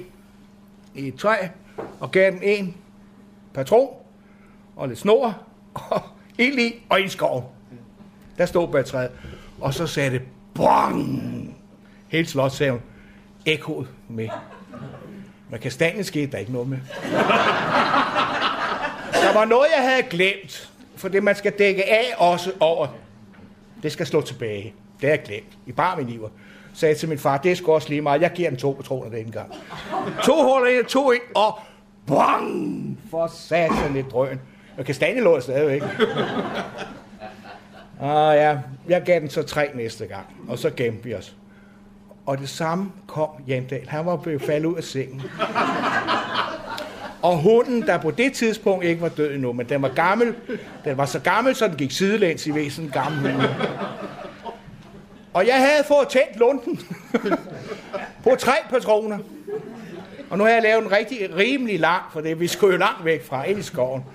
i et træ og gav den en patron og lidt snor og ild i og en skov. Der stod bag træet, og så sagde det bong! Helt slotshaven. Ekkoet med. Men kastanjen skete der ikke noget med. Der var noget, jeg havde glemt, for det man skal dække af også over. Det skal slå tilbage. Det har jeg glemt. I bare min iver. Sagde til min far, det er sgu også lige meget. Jeg giver den 2 patroner den gang. 2 huller, 2 ind, og bong! For satan lidt drøn. Og kastanjen lå stadigvæk. Og ja, jeg gav den så 3 næste gang, og så gemte vi os. Og det samme kom Jandahl. Han var blevet faldet ud af sengen. Og hunden, der på det tidspunkt ikke var død endnu, men den var gammel. Den var så gammel, så den gik sidelæns i væsen, gammel hund. Og jeg havde fået tændt lunden på 3 patroner. Og nu har jeg lavet en rigtig rimelig lang, for det vi skulle jo langt væk fra, ind i skoven.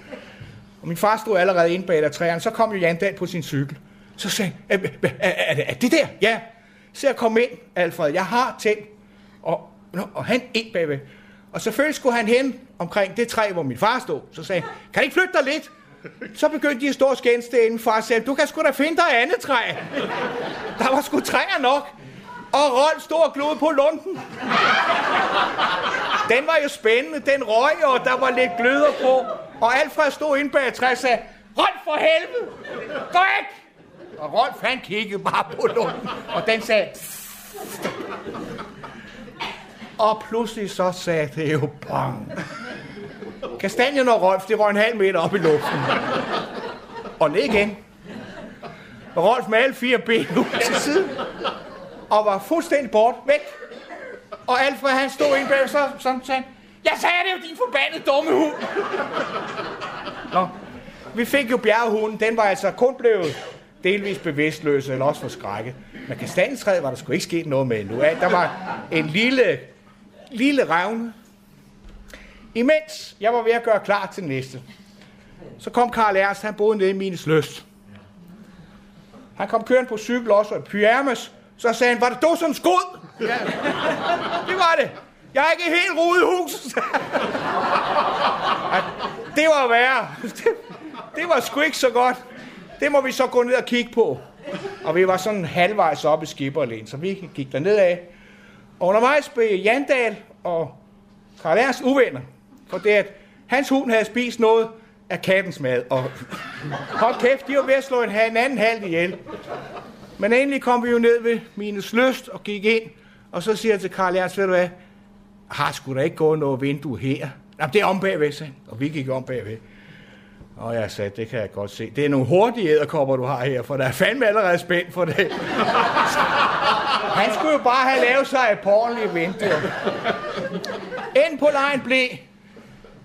Og min far stod allerede inde bag der træerne, så kom jo Jandahl på sin cykel. Så sagde han, er det der? Ja. Så jeg kom ind, Alfred, jeg har tændt, og han ind bagved. Og selvfølgelig skulle han hen omkring det træ, hvor min far stod. Så sagde han, kan I ikke flytte dig lidt? Så begyndte de at stå og skændes derinde, far sagde, du kan sgu da finde dig andet træ. Der var sgu træer nok. Og Rolf stod og glodede på lunden. Den var jo spændende, den røg, og der var lidt gløder på. Og Alfred stod inde bag et træ og sagde, Rolf for helvede, gå ikke! Og Rolf, han kiggede bare på lunden, og den sagde... Og pludselig så sagde det jo bang. Kastanjen og Rolf, det røg en halv meter op i luften. Og ned igen. Og Rolf med alle 4 ben ud til siden, og var fuldstændig bort, væk. Og Alfred, han stod inde bag, så sådan sagde han, jeg sagde det jo, din forbandede dumme hund. Nå, vi fik jo bjergehunden, den var altså kun blevet... delvis bevidstløse, eller også forskrækket. Men kastanjetræet var der sgu ikke sket noget med endnu. Der var en lille revne. Imens jeg var ved at gøre klar til næste, så kom Karl Ernst, han boede nede i Mines Lyst. Han kom kørende på cykel også, og i pyjamas, så sagde han, var det du som skud? Ja, det var det. Jeg er ikke helt rodet i huset. Det var værre. Det var sgu ikke så godt. Det må vi så gå ned og kigge på. Og vi var sådan halvvejs oppe i Skibberlén, så vi gik derned af. Og undervejs blev Jandahl og Carl Ernst uvenner, for det at hans hund havde spist noget af kattens mad. Og hold kæft, de var ved at slå en anden halv ihjel. Men endelig kom vi jo ned ved Mines Lyst og gik ind, og så siger jeg til Carl Ernst, ved du hvad, har sgu da ikke gået noget vindue her? Jamen, det er om bagved, sagde. Og vi gik om bagved. Og jeg sagde, det kan jeg godt se. Det er nogle hurtige edderkopper, du har her, for der er fandme allerede spændt for det. Han skulle jo bare have lavet sig et ordentligt vindue. Inden på lejen blev,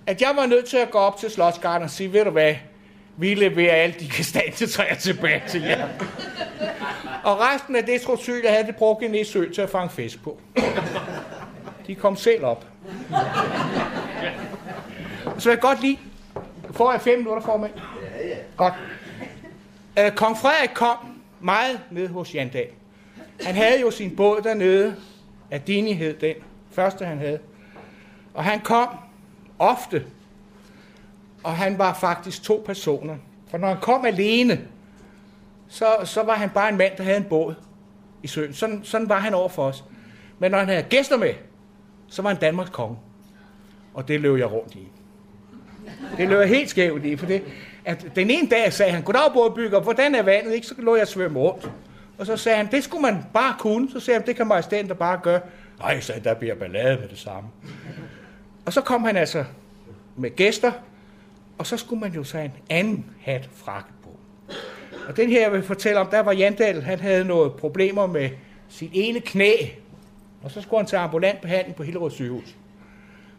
at jeg var nødt til at gå op til Slotsgarden og sige, ved du hvad, vi leverer alle de kastanjetræer tilbage til jer. Og resten af det trotsyl, jeg havde brugt en sø til at fange fisk på. De kom selv op. Så jeg godt lide. Får jeg 5 minutter, formand? Ja, ja. Godt. Kong Frederik kom meget ned hos Jandahl. Han havde jo sin båd dernede. Adini hed den første, han havde. Og han kom ofte. Og han var faktisk 2 personer. For når han kom alene, så var han bare en mand, der havde en båd i søen. Sådan var han over for os. Men når han havde gæster med, så var han Danmarks konge. Og det løb jeg rundt i. Det løb jeg helt skævt i, for det, at den ene dag sagde han, goddag bådbygger, hvordan er vandet? Ikke? Så lå jeg svømme rundt. Og så sagde han, det skulle man bare kunne. Så sagde han, det kan majestæten der bare gøre. Nej, sagde der bliver ballade med det samme. Og så kom han altså med gæster, og så skulle man jo sige en anden hat frakke på. Og den her, jeg vil fortælle om, der var Jandahl, han havde noget problemer med sit ene knæ, og så skulle han til ambulant behandling på Hillerød sygehus.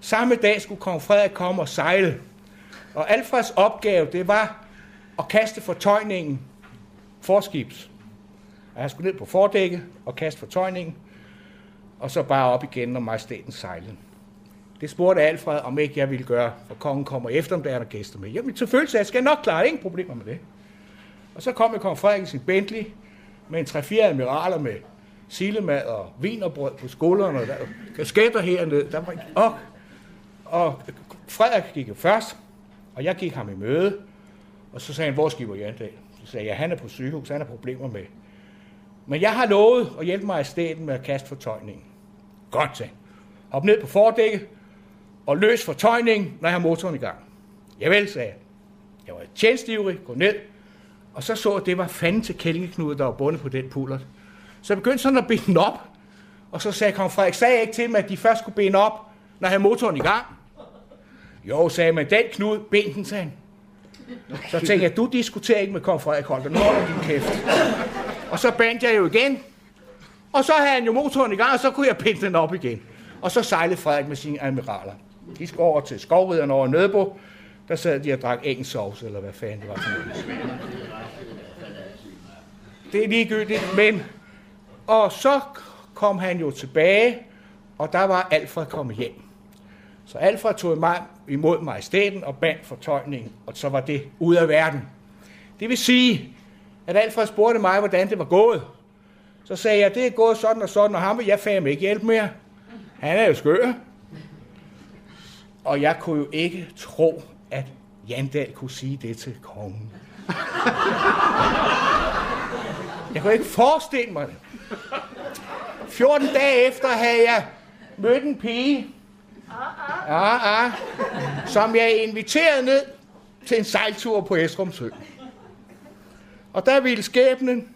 Samme dag skulle kong Frederik komme og sejle. Og Alfreds opgave, det var at kaste fortøjningen forskibs. Og han skulle ned på fordækket og kaste fortøjningen, og så bare op igen, når majestæten sejlede. Det spurgte Alfred, om ikke jeg ville gøre, for kongen kommer efter, om der er der gæster med. Jamen selvfølgelig, så jeg skal nok klare det. Ingen problemer med det. Og så kom kong Frederik i sin Bentley med en 3-4 admiraler med silemad og vinerbrød på skuldrene, og der kasketter hernede. Der var og Frederik gik jo først, og jeg gik ham i møde, og så sagde han, hvor skibber Jandahl? Så sagde jeg, han er på sygehus, han har problemer med. Men jeg har lovet at hjælpe mig i stedet med at kaste fortøjningen. Godt, sagde han. Hop ned på fordækket og løs fortøjningen, når jeg har motoren i gang. Javel, sagde jeg. Jeg var tjenesteivrig, gå ned, og så at det var fanden til kælkeknude, der var bundet på den pullert. Så jeg begyndte sådan at binde den op, og så sagde kong Frederik, sagde jeg ikke til mig, at de først skulle binde op, når jeg havde motoren i gang? Jo, sagde man, den knude, bind den, sagde han. Så tænkte jeg, du diskuterer ikke med kong Frederik, Holger, nu holder din kæft. Og så bandt jeg jo igen, og så havde han jo motoren i gang, og så kunne jeg binde den op igen. Og så sejlede Frederik med sine admiraler. De skulle over til skovridderne over Nødebo. Der sad de og drak engelsk sovs, eller hvad fanden det var for noget. Det er ligegyldigt, men... Og så kom han jo tilbage, og der var Alfred kommet hjem. Så Alfred tog mig imod majestæten og bandt fortøjningen, og så var det ud af verden. Det vil sige, at Alfred spurgte mig, hvordan det var gået. Så sagde jeg, det er gået sådan og sådan, og ham vil jeg fandme ikke hjælpe mere. Han er jo skør. Og jeg kunne jo ikke tro, at Jandahl kunne sige det til kongen. Jeg kunne ikke forestille mig det. 14 dage efter havde jeg mødt en pige, som jeg inviterede ned til en sejltur på Esrum Sø. Og der ville skæbnen,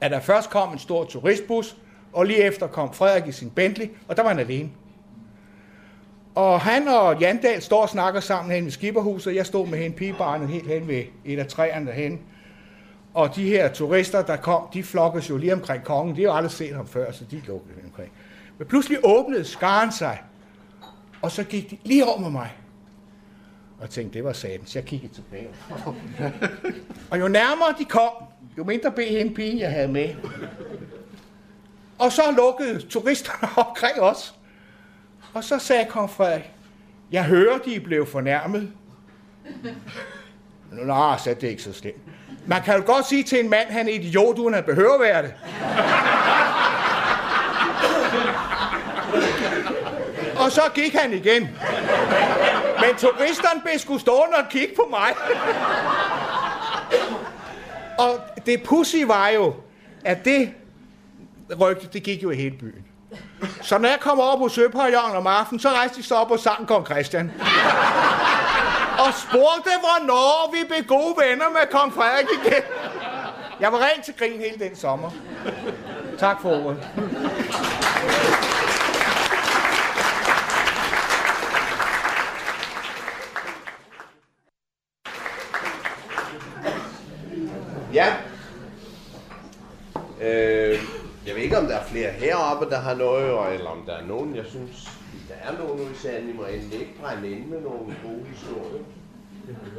at der først kom en stor turistbus, og lige efter kom Frederik i sin Bentley, og der var han alene. Og han og Jandahl står og snakker sammen hen ved skibberhuset, jeg stod med hende pigebarnet helt hen ved et af træerne derhen. Og de her turister, der kom, de flokkes jo lige omkring kongen. De har jo aldrig set ham før, så de lukkede lige omkring. Men pludselig åbnede skaren sig, og så gik de lige over med mig. Og jeg tænkte, det var satans. Jeg kiggede tilbage. Og jo nærmere de kom, jo mindre blev hende pigen, jeg havde med. Og så lukkede turisterne omkring os. Og så sagde kong Frederik, jeg hører, de blev fornærmet. Nå, så det er ikke så slemt. Man kan jo godt sige til en mand, han er idiot, uden han behøver være det. Og så gik han igen. Men turisterne blev sgu stående og kigge på mig. Og det pudsige var jo, at det rygte, det gik jo i hele byen. Så når jeg kom over på Søperion om aftenen, så rejste de så op og sang Kong Christian. Og spurgte, hvornår vi blev gode venner med Kong Frederik igen. Jeg var rent til grin hele den sommer. Tak for ordet. Ja. Jeg ved ikke, om der er flere heroppe, der har noget, eller om der er nogen, jeg synes... Der er nogen ude i sanden, I må endelig ikke brænde ind med nogle gode historier.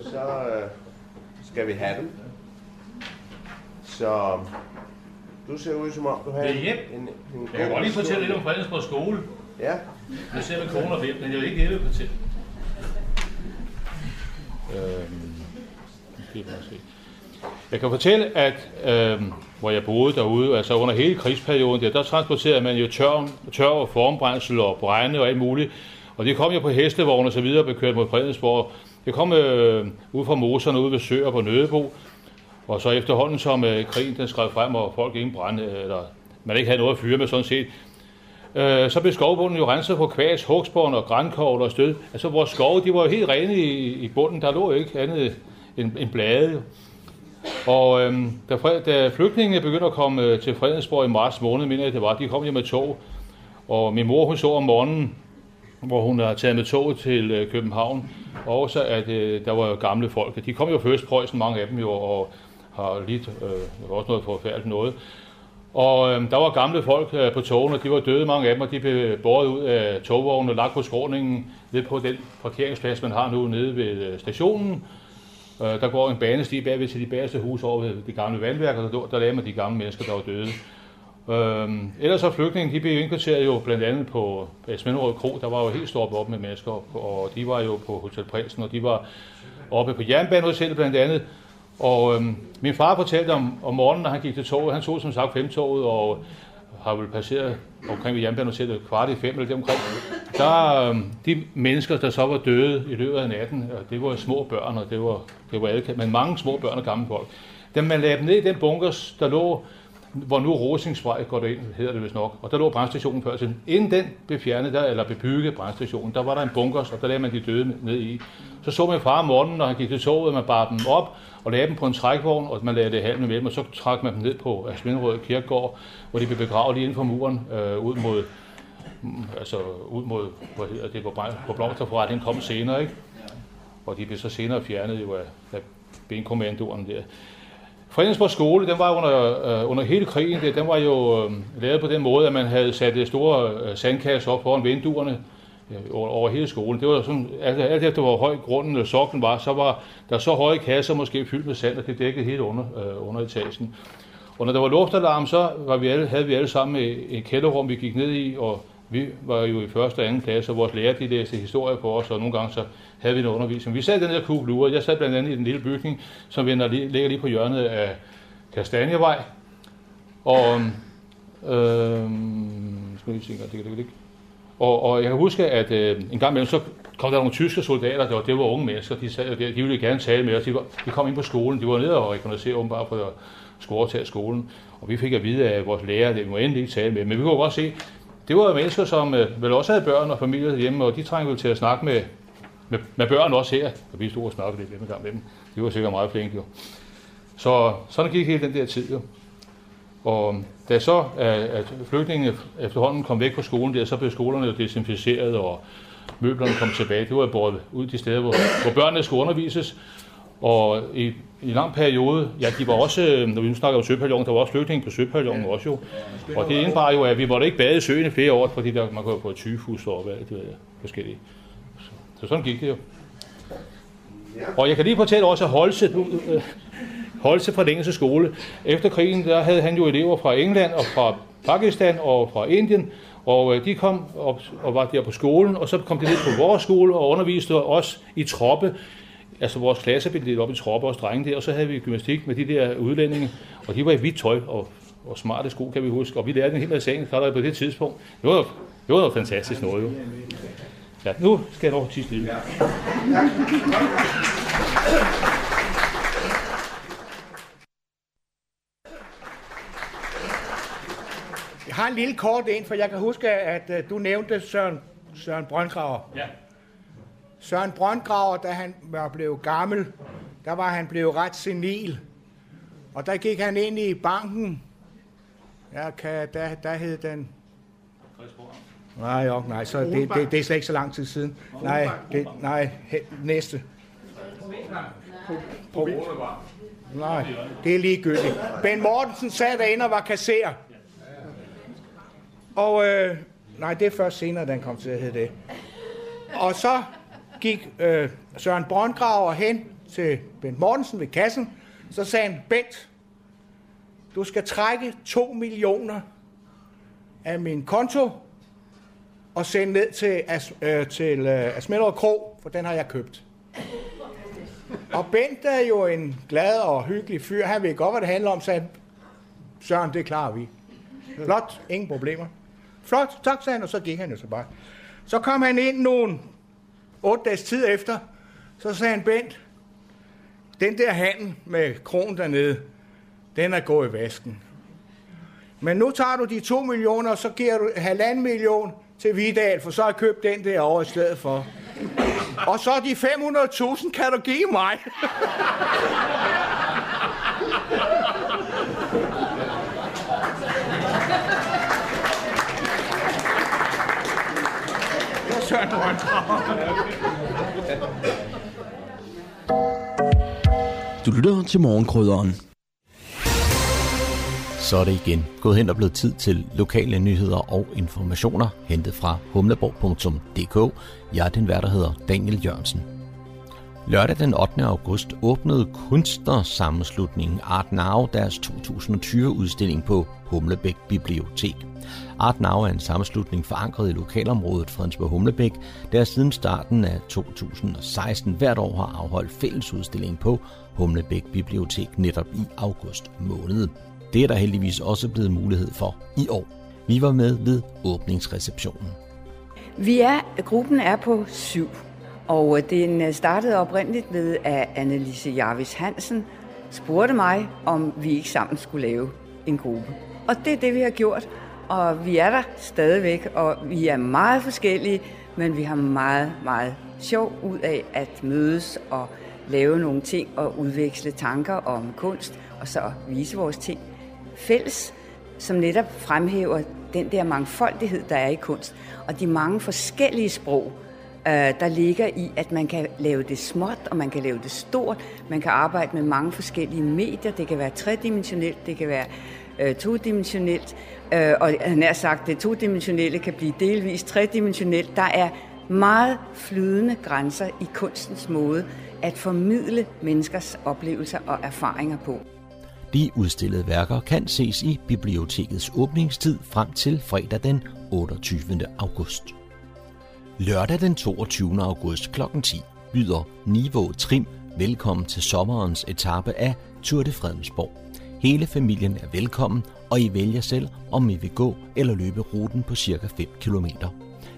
Så skal vi have dem. Så du ser ud, som om du har en jeg kan godt lige fortælle lidt om Fredensborg skole. Ja. Jeg ser med kroner ved, men jeg vil ikke hjælpe på til. Jeg kan fortælle, at hvor jeg boede derude, altså under hele krigsperioden, der transporterede man jo tørv og formbrændsel og brænde og alt muligt. Og det kom jo på hestevogne og så videre, og blev kørt mod Fredensborg. Det kom ud fra moserne ude ved Sørup og Nødebo. Og så efterhånden, som krigen den skred frem, og folk ikke brændte, eller man ikke havde noget at fyre med sådan set, så blev skovbunden jo renset på kvæs, hugspånd og grankogl og stød. Altså vores skove, de var jo helt rene i bunden. Der lå jo ikke andet end blade. Og da flygtningene begyndte at komme til Fredensborg i marts måned, mener jeg det var, de kom hjem med tog. Og min mor, hun så om morgenen, hvor hun havde taget med tog til København, og også at der var gamle folk. De kom jo først Preussen, mange af dem jo, og har lidt også noget forfærdeligt noget. Og der var gamle folk på togene, og de var døde, mange af dem, og de blev båret ud af togvognen og lagt på skråningen ned på den parkeringsplads, man har nu nede ved stationen. Der går en banesti bagved til de bagerste hus over ved de gamle vandværker, der lagde man de gamle mennesker, der var døde. Ellers så flygtningen, de blev indkvarteret jo blandt andet på Asminderød Kro, der var jo helt stoppet op med mennesker, og de var jo på Hotel Prinsen, og de var oppe på Jernbanehotellet blandt andet. Og min far fortalte om morgenen, når han gik til toget, han tog som sagt 5-toget, og har vel passeret omkring ved Jernbanehotellet kvart i 5 eller deromkring. Der de mennesker, der så var døde i løbet af natten, og det var små børn, og det var alle, men mange små børn og gamle folk. Da man lagde dem ned i den bunkers, der lå, hvor nu Rosingsvej går derind, hedder det vist nok, og der lå brandstationen før til. Inden den blev fjernet, eller bebygget brandstationen, der var der en bunkers, og der lagde man de døde ned i. Så min far om morgenen, når han gik til toget, at man bar dem op og lagde dem på en trækvogn, og man lagde det halm med dem, og så trak man dem ned på Asminderød Kirkegård, hvor de blev begravet lige inden for muren, ud mod hvor blomsterforretningen kom senere, ikke? Og de blev så senere fjernet jo af benkommandoren der. Fredensborg skole, den var under hele krigen, den var jo lavet på den måde, at man havde sat store sandkasser op foran vinduerne over hele skolen. Det var sådan, alt efter hvor høj grunden eller soklen var, så var der så høje kasser måske fyldt med sand, og det dækkede helt under etagen. Og når der var luftalarm, så havde vi alle sammen et kælderrum, vi gik ned i, og vi var jo i første og anden klasse, og vores lærer, de læste historie på os, og nogle gange så havde vi noget undervisning. Vi sad i den her kugle, jeg sad blandt andet i den lille bygning, som ligger lige på hjørnet af Kastanjevej. Og, og jeg kan huske, at en gang imellem, så kom der nogle tyske soldater, det var unge mennesker, de sad der, de ville gerne tale med os, de kom ind på skolen, de var nede og rekognoscerede åbenbart for at score til skolen, og vi fik at vide af vores lærer, at vi må endelig ikke tale med dem, men vi kunne godt se, det var mennesker, som vel også havde børn og familier hjemme, og de trængte jo til at snakke med børn også her. Og vi stod og snakkede lidt med dem. De var sikkert meget flinke jo. Så sådan gik hele den der tid jo. Og da så at flygtningene efterhånden kom væk fra skolen der, så blev skolerne jo desinficeret, og møblerne kom tilbage. Det var jo båret ud de steder, hvor børnene skulle undervises. Og i en lang periode, ja, de var også, når vi nu snakker om Søperion, der var også flygtninge på Søperion også jo. Og det indebar jo, at vi måtte ikke bade i søen i flere år, fordi man kunne få et tyfus og hvad det var forskellige. Så sådan gik det jo. Og jeg kan lige fortælle også, at Holse fra den engelske skole, efter krigen, der havde han jo elever fra England og fra Pakistan og fra Indien, og de kom op og var der på skolen, og så kom de ned på vores skole og underviste os i troppe. Altså vores klasse blev lidt op i tropper og strenge der, og så havde vi gymnastik med de der udlændinge, og de var i hvidt tøj og smarte sko, kan vi huske, og vi lærte en hel masse engelsk allerede på det tidspunkt. Det var noget fantastisk noget jo. Ja, nu skal jeg over til stille. Ja. Jeg har en lille kort en, for jeg kan huske, at du nævnte Søren Brøndgraver. Ja. Søren Brøndgraver, da han blev gammel, der var han blevet ret senil. Og der gik han ind i banken. Ja, der hed den... Nej, jo, nej, så det er slet ikke så lang tid siden. Nej, næste. Nej, det er ligegyldigt. Ben Mortensen sad derinde og var kasserer. Og nej, det er først senere, den kom til at hedde det. Og så gik Søren Brøndgraver hen til Ben Mortensen ved kassen. Så sagde han, Bent, du skal trække 2 millioner af min konto og sende ned til Asminderød Kro, for den har jeg købt. Og Bent er jo en glad og hyggelig fyr. Han ved godt, hvad det handler om, sagde han. Søren, det klarer vi. Flot, ingen problemer. Flot, tak, sagde han, og så gik han jo så bare. Så kom han ind nogle 8 dages tid efter, så sagde han, Bent, den der handel med kronen dernede, den er gået i vasken. Men nu tager du de 2 millioner, og så giver du 1,5 million til Vidal, for så har jeg købt den derovre i stedet for. Og så de 500.000 kan du give mig. Du lytter til morgenkrydderen. Så er det igen gået hen og blevet tid til lokale nyheder og informationer hentet fra humleborg.dk. Jeg er den vært, der hedder Daniel Jørgensen. Lørdag den 8. august åbnede kunstnersammenslutningen Art Nouveau deres 2020-udstilling på Humlebæk Bibliotek. Art Nouveau er en sammenslutning forankret i lokalområdet Fredensborg-Humlebæk, der siden starten af 2016 hvert år har afholdt fællesudstilling på Humlebæk Bibliotek netop i august måned. Det er der heldigvis også blevet mulighed for i år. Vi var med ved åbningsreceptionen. Gruppen er på 7, og den startede oprindeligt med, at Anneliese Jarvis Hansen spurgte mig, om vi ikke sammen skulle lave en gruppe. Og det er det, vi har gjort, og vi er der stadigvæk, og vi er meget forskellige, men vi har meget, meget sjov ud af at mødes og lave nogle ting og udveksle tanker om kunst, og så vise vores ting fælles, som netop fremhæver den der mangfoldighed, der er i kunst, og de mange forskellige sprog, der ligger i, at man kan lave det småt, og man kan lave det stort, man kan arbejde med mange forskellige medier, det kan være tredimensionelt, det kan være todimensionelt, og nær sagt, det todimensionelle kan blive delvis tredimensionelt. Der er meget flydende grænser i kunstens måde at formidle menneskers oplevelser og erfaringer på. De udstillede værker kan ses i bibliotekets åbningstid frem til fredag den 28. august. Lørdag den 22. august kl. 10 byder Niveau Trim velkommen til sommerens etape af Tour de Fredensborg. Hele familien er velkommen, og I vælger selv, om I vil gå eller løbe ruten på ca. 5 km.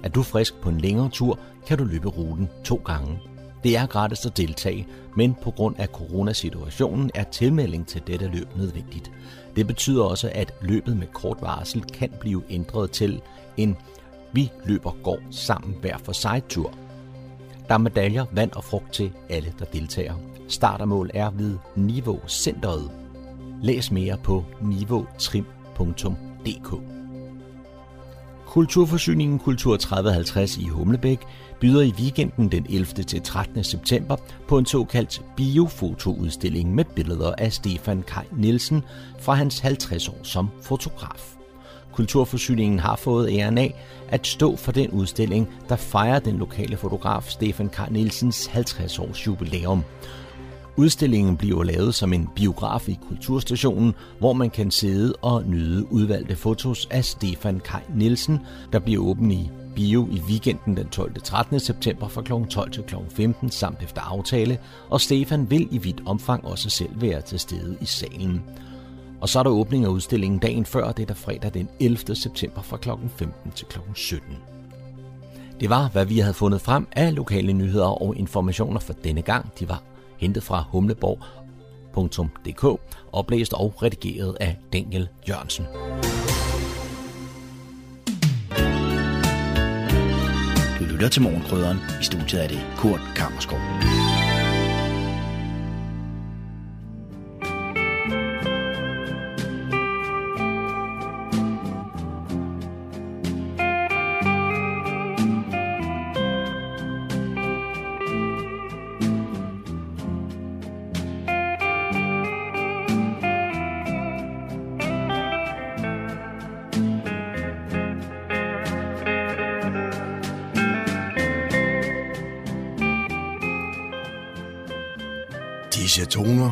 Er du frisk på en længere tur, kan du løbe ruten 2 gange. Det er gratis at deltage, men på grund af coronasituationen er tilmelding til dette løb nødvendigt. Det betyder også, at løbet med kort varsel kan blive ændret til en vi løber går sammen hver for sig tur. Der er medaljer, vand og frugt til alle, der deltager. Start og mål er ved Niveau Centeret. Læs mere på niveautrim.dk. Kulturforsyningen Kultur 3050 i Humlebæk byder i weekenden den 11. til 13. september på en såkaldt biofotoudstilling med billeder af Stefan Kaj Nielsen fra hans 50 år som fotograf. Kulturforsyningen har fået æren af at stå for den udstilling, der fejrer den lokale fotograf Stefan Kaj Nielsens 50 års jubilæum. Udstillingen bliver lavet som en biograf i Kulturstationen, hvor man kan sidde og nyde udvalgte fotos af Stefan Kaj Nielsen, der bliver åben i Bio i weekenden den 12. 13. september fra kl. 12 til kl. 15 samt efter aftale, og Stefan vil i vidt omfang også selv være til stede i salen. Og så er der åbning af udstillingen dagen før, det er der fredag den 11. september fra kl. 15 til kl. 17. Det var, hvad vi havde fundet frem af lokale nyheder og informationer for denne gang. De var hentet fra humleborg.dk, oplæst og redigeret af Daniel Jørgensen. Du lytter til Morgenkrydderen. I studiet er det Kurt Kammerskov. Disse toner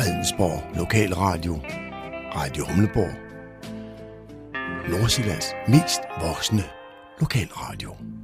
Fredensborg Lokalradio, Radio Humleborg, Nordsjællands mest voksne lokalradio.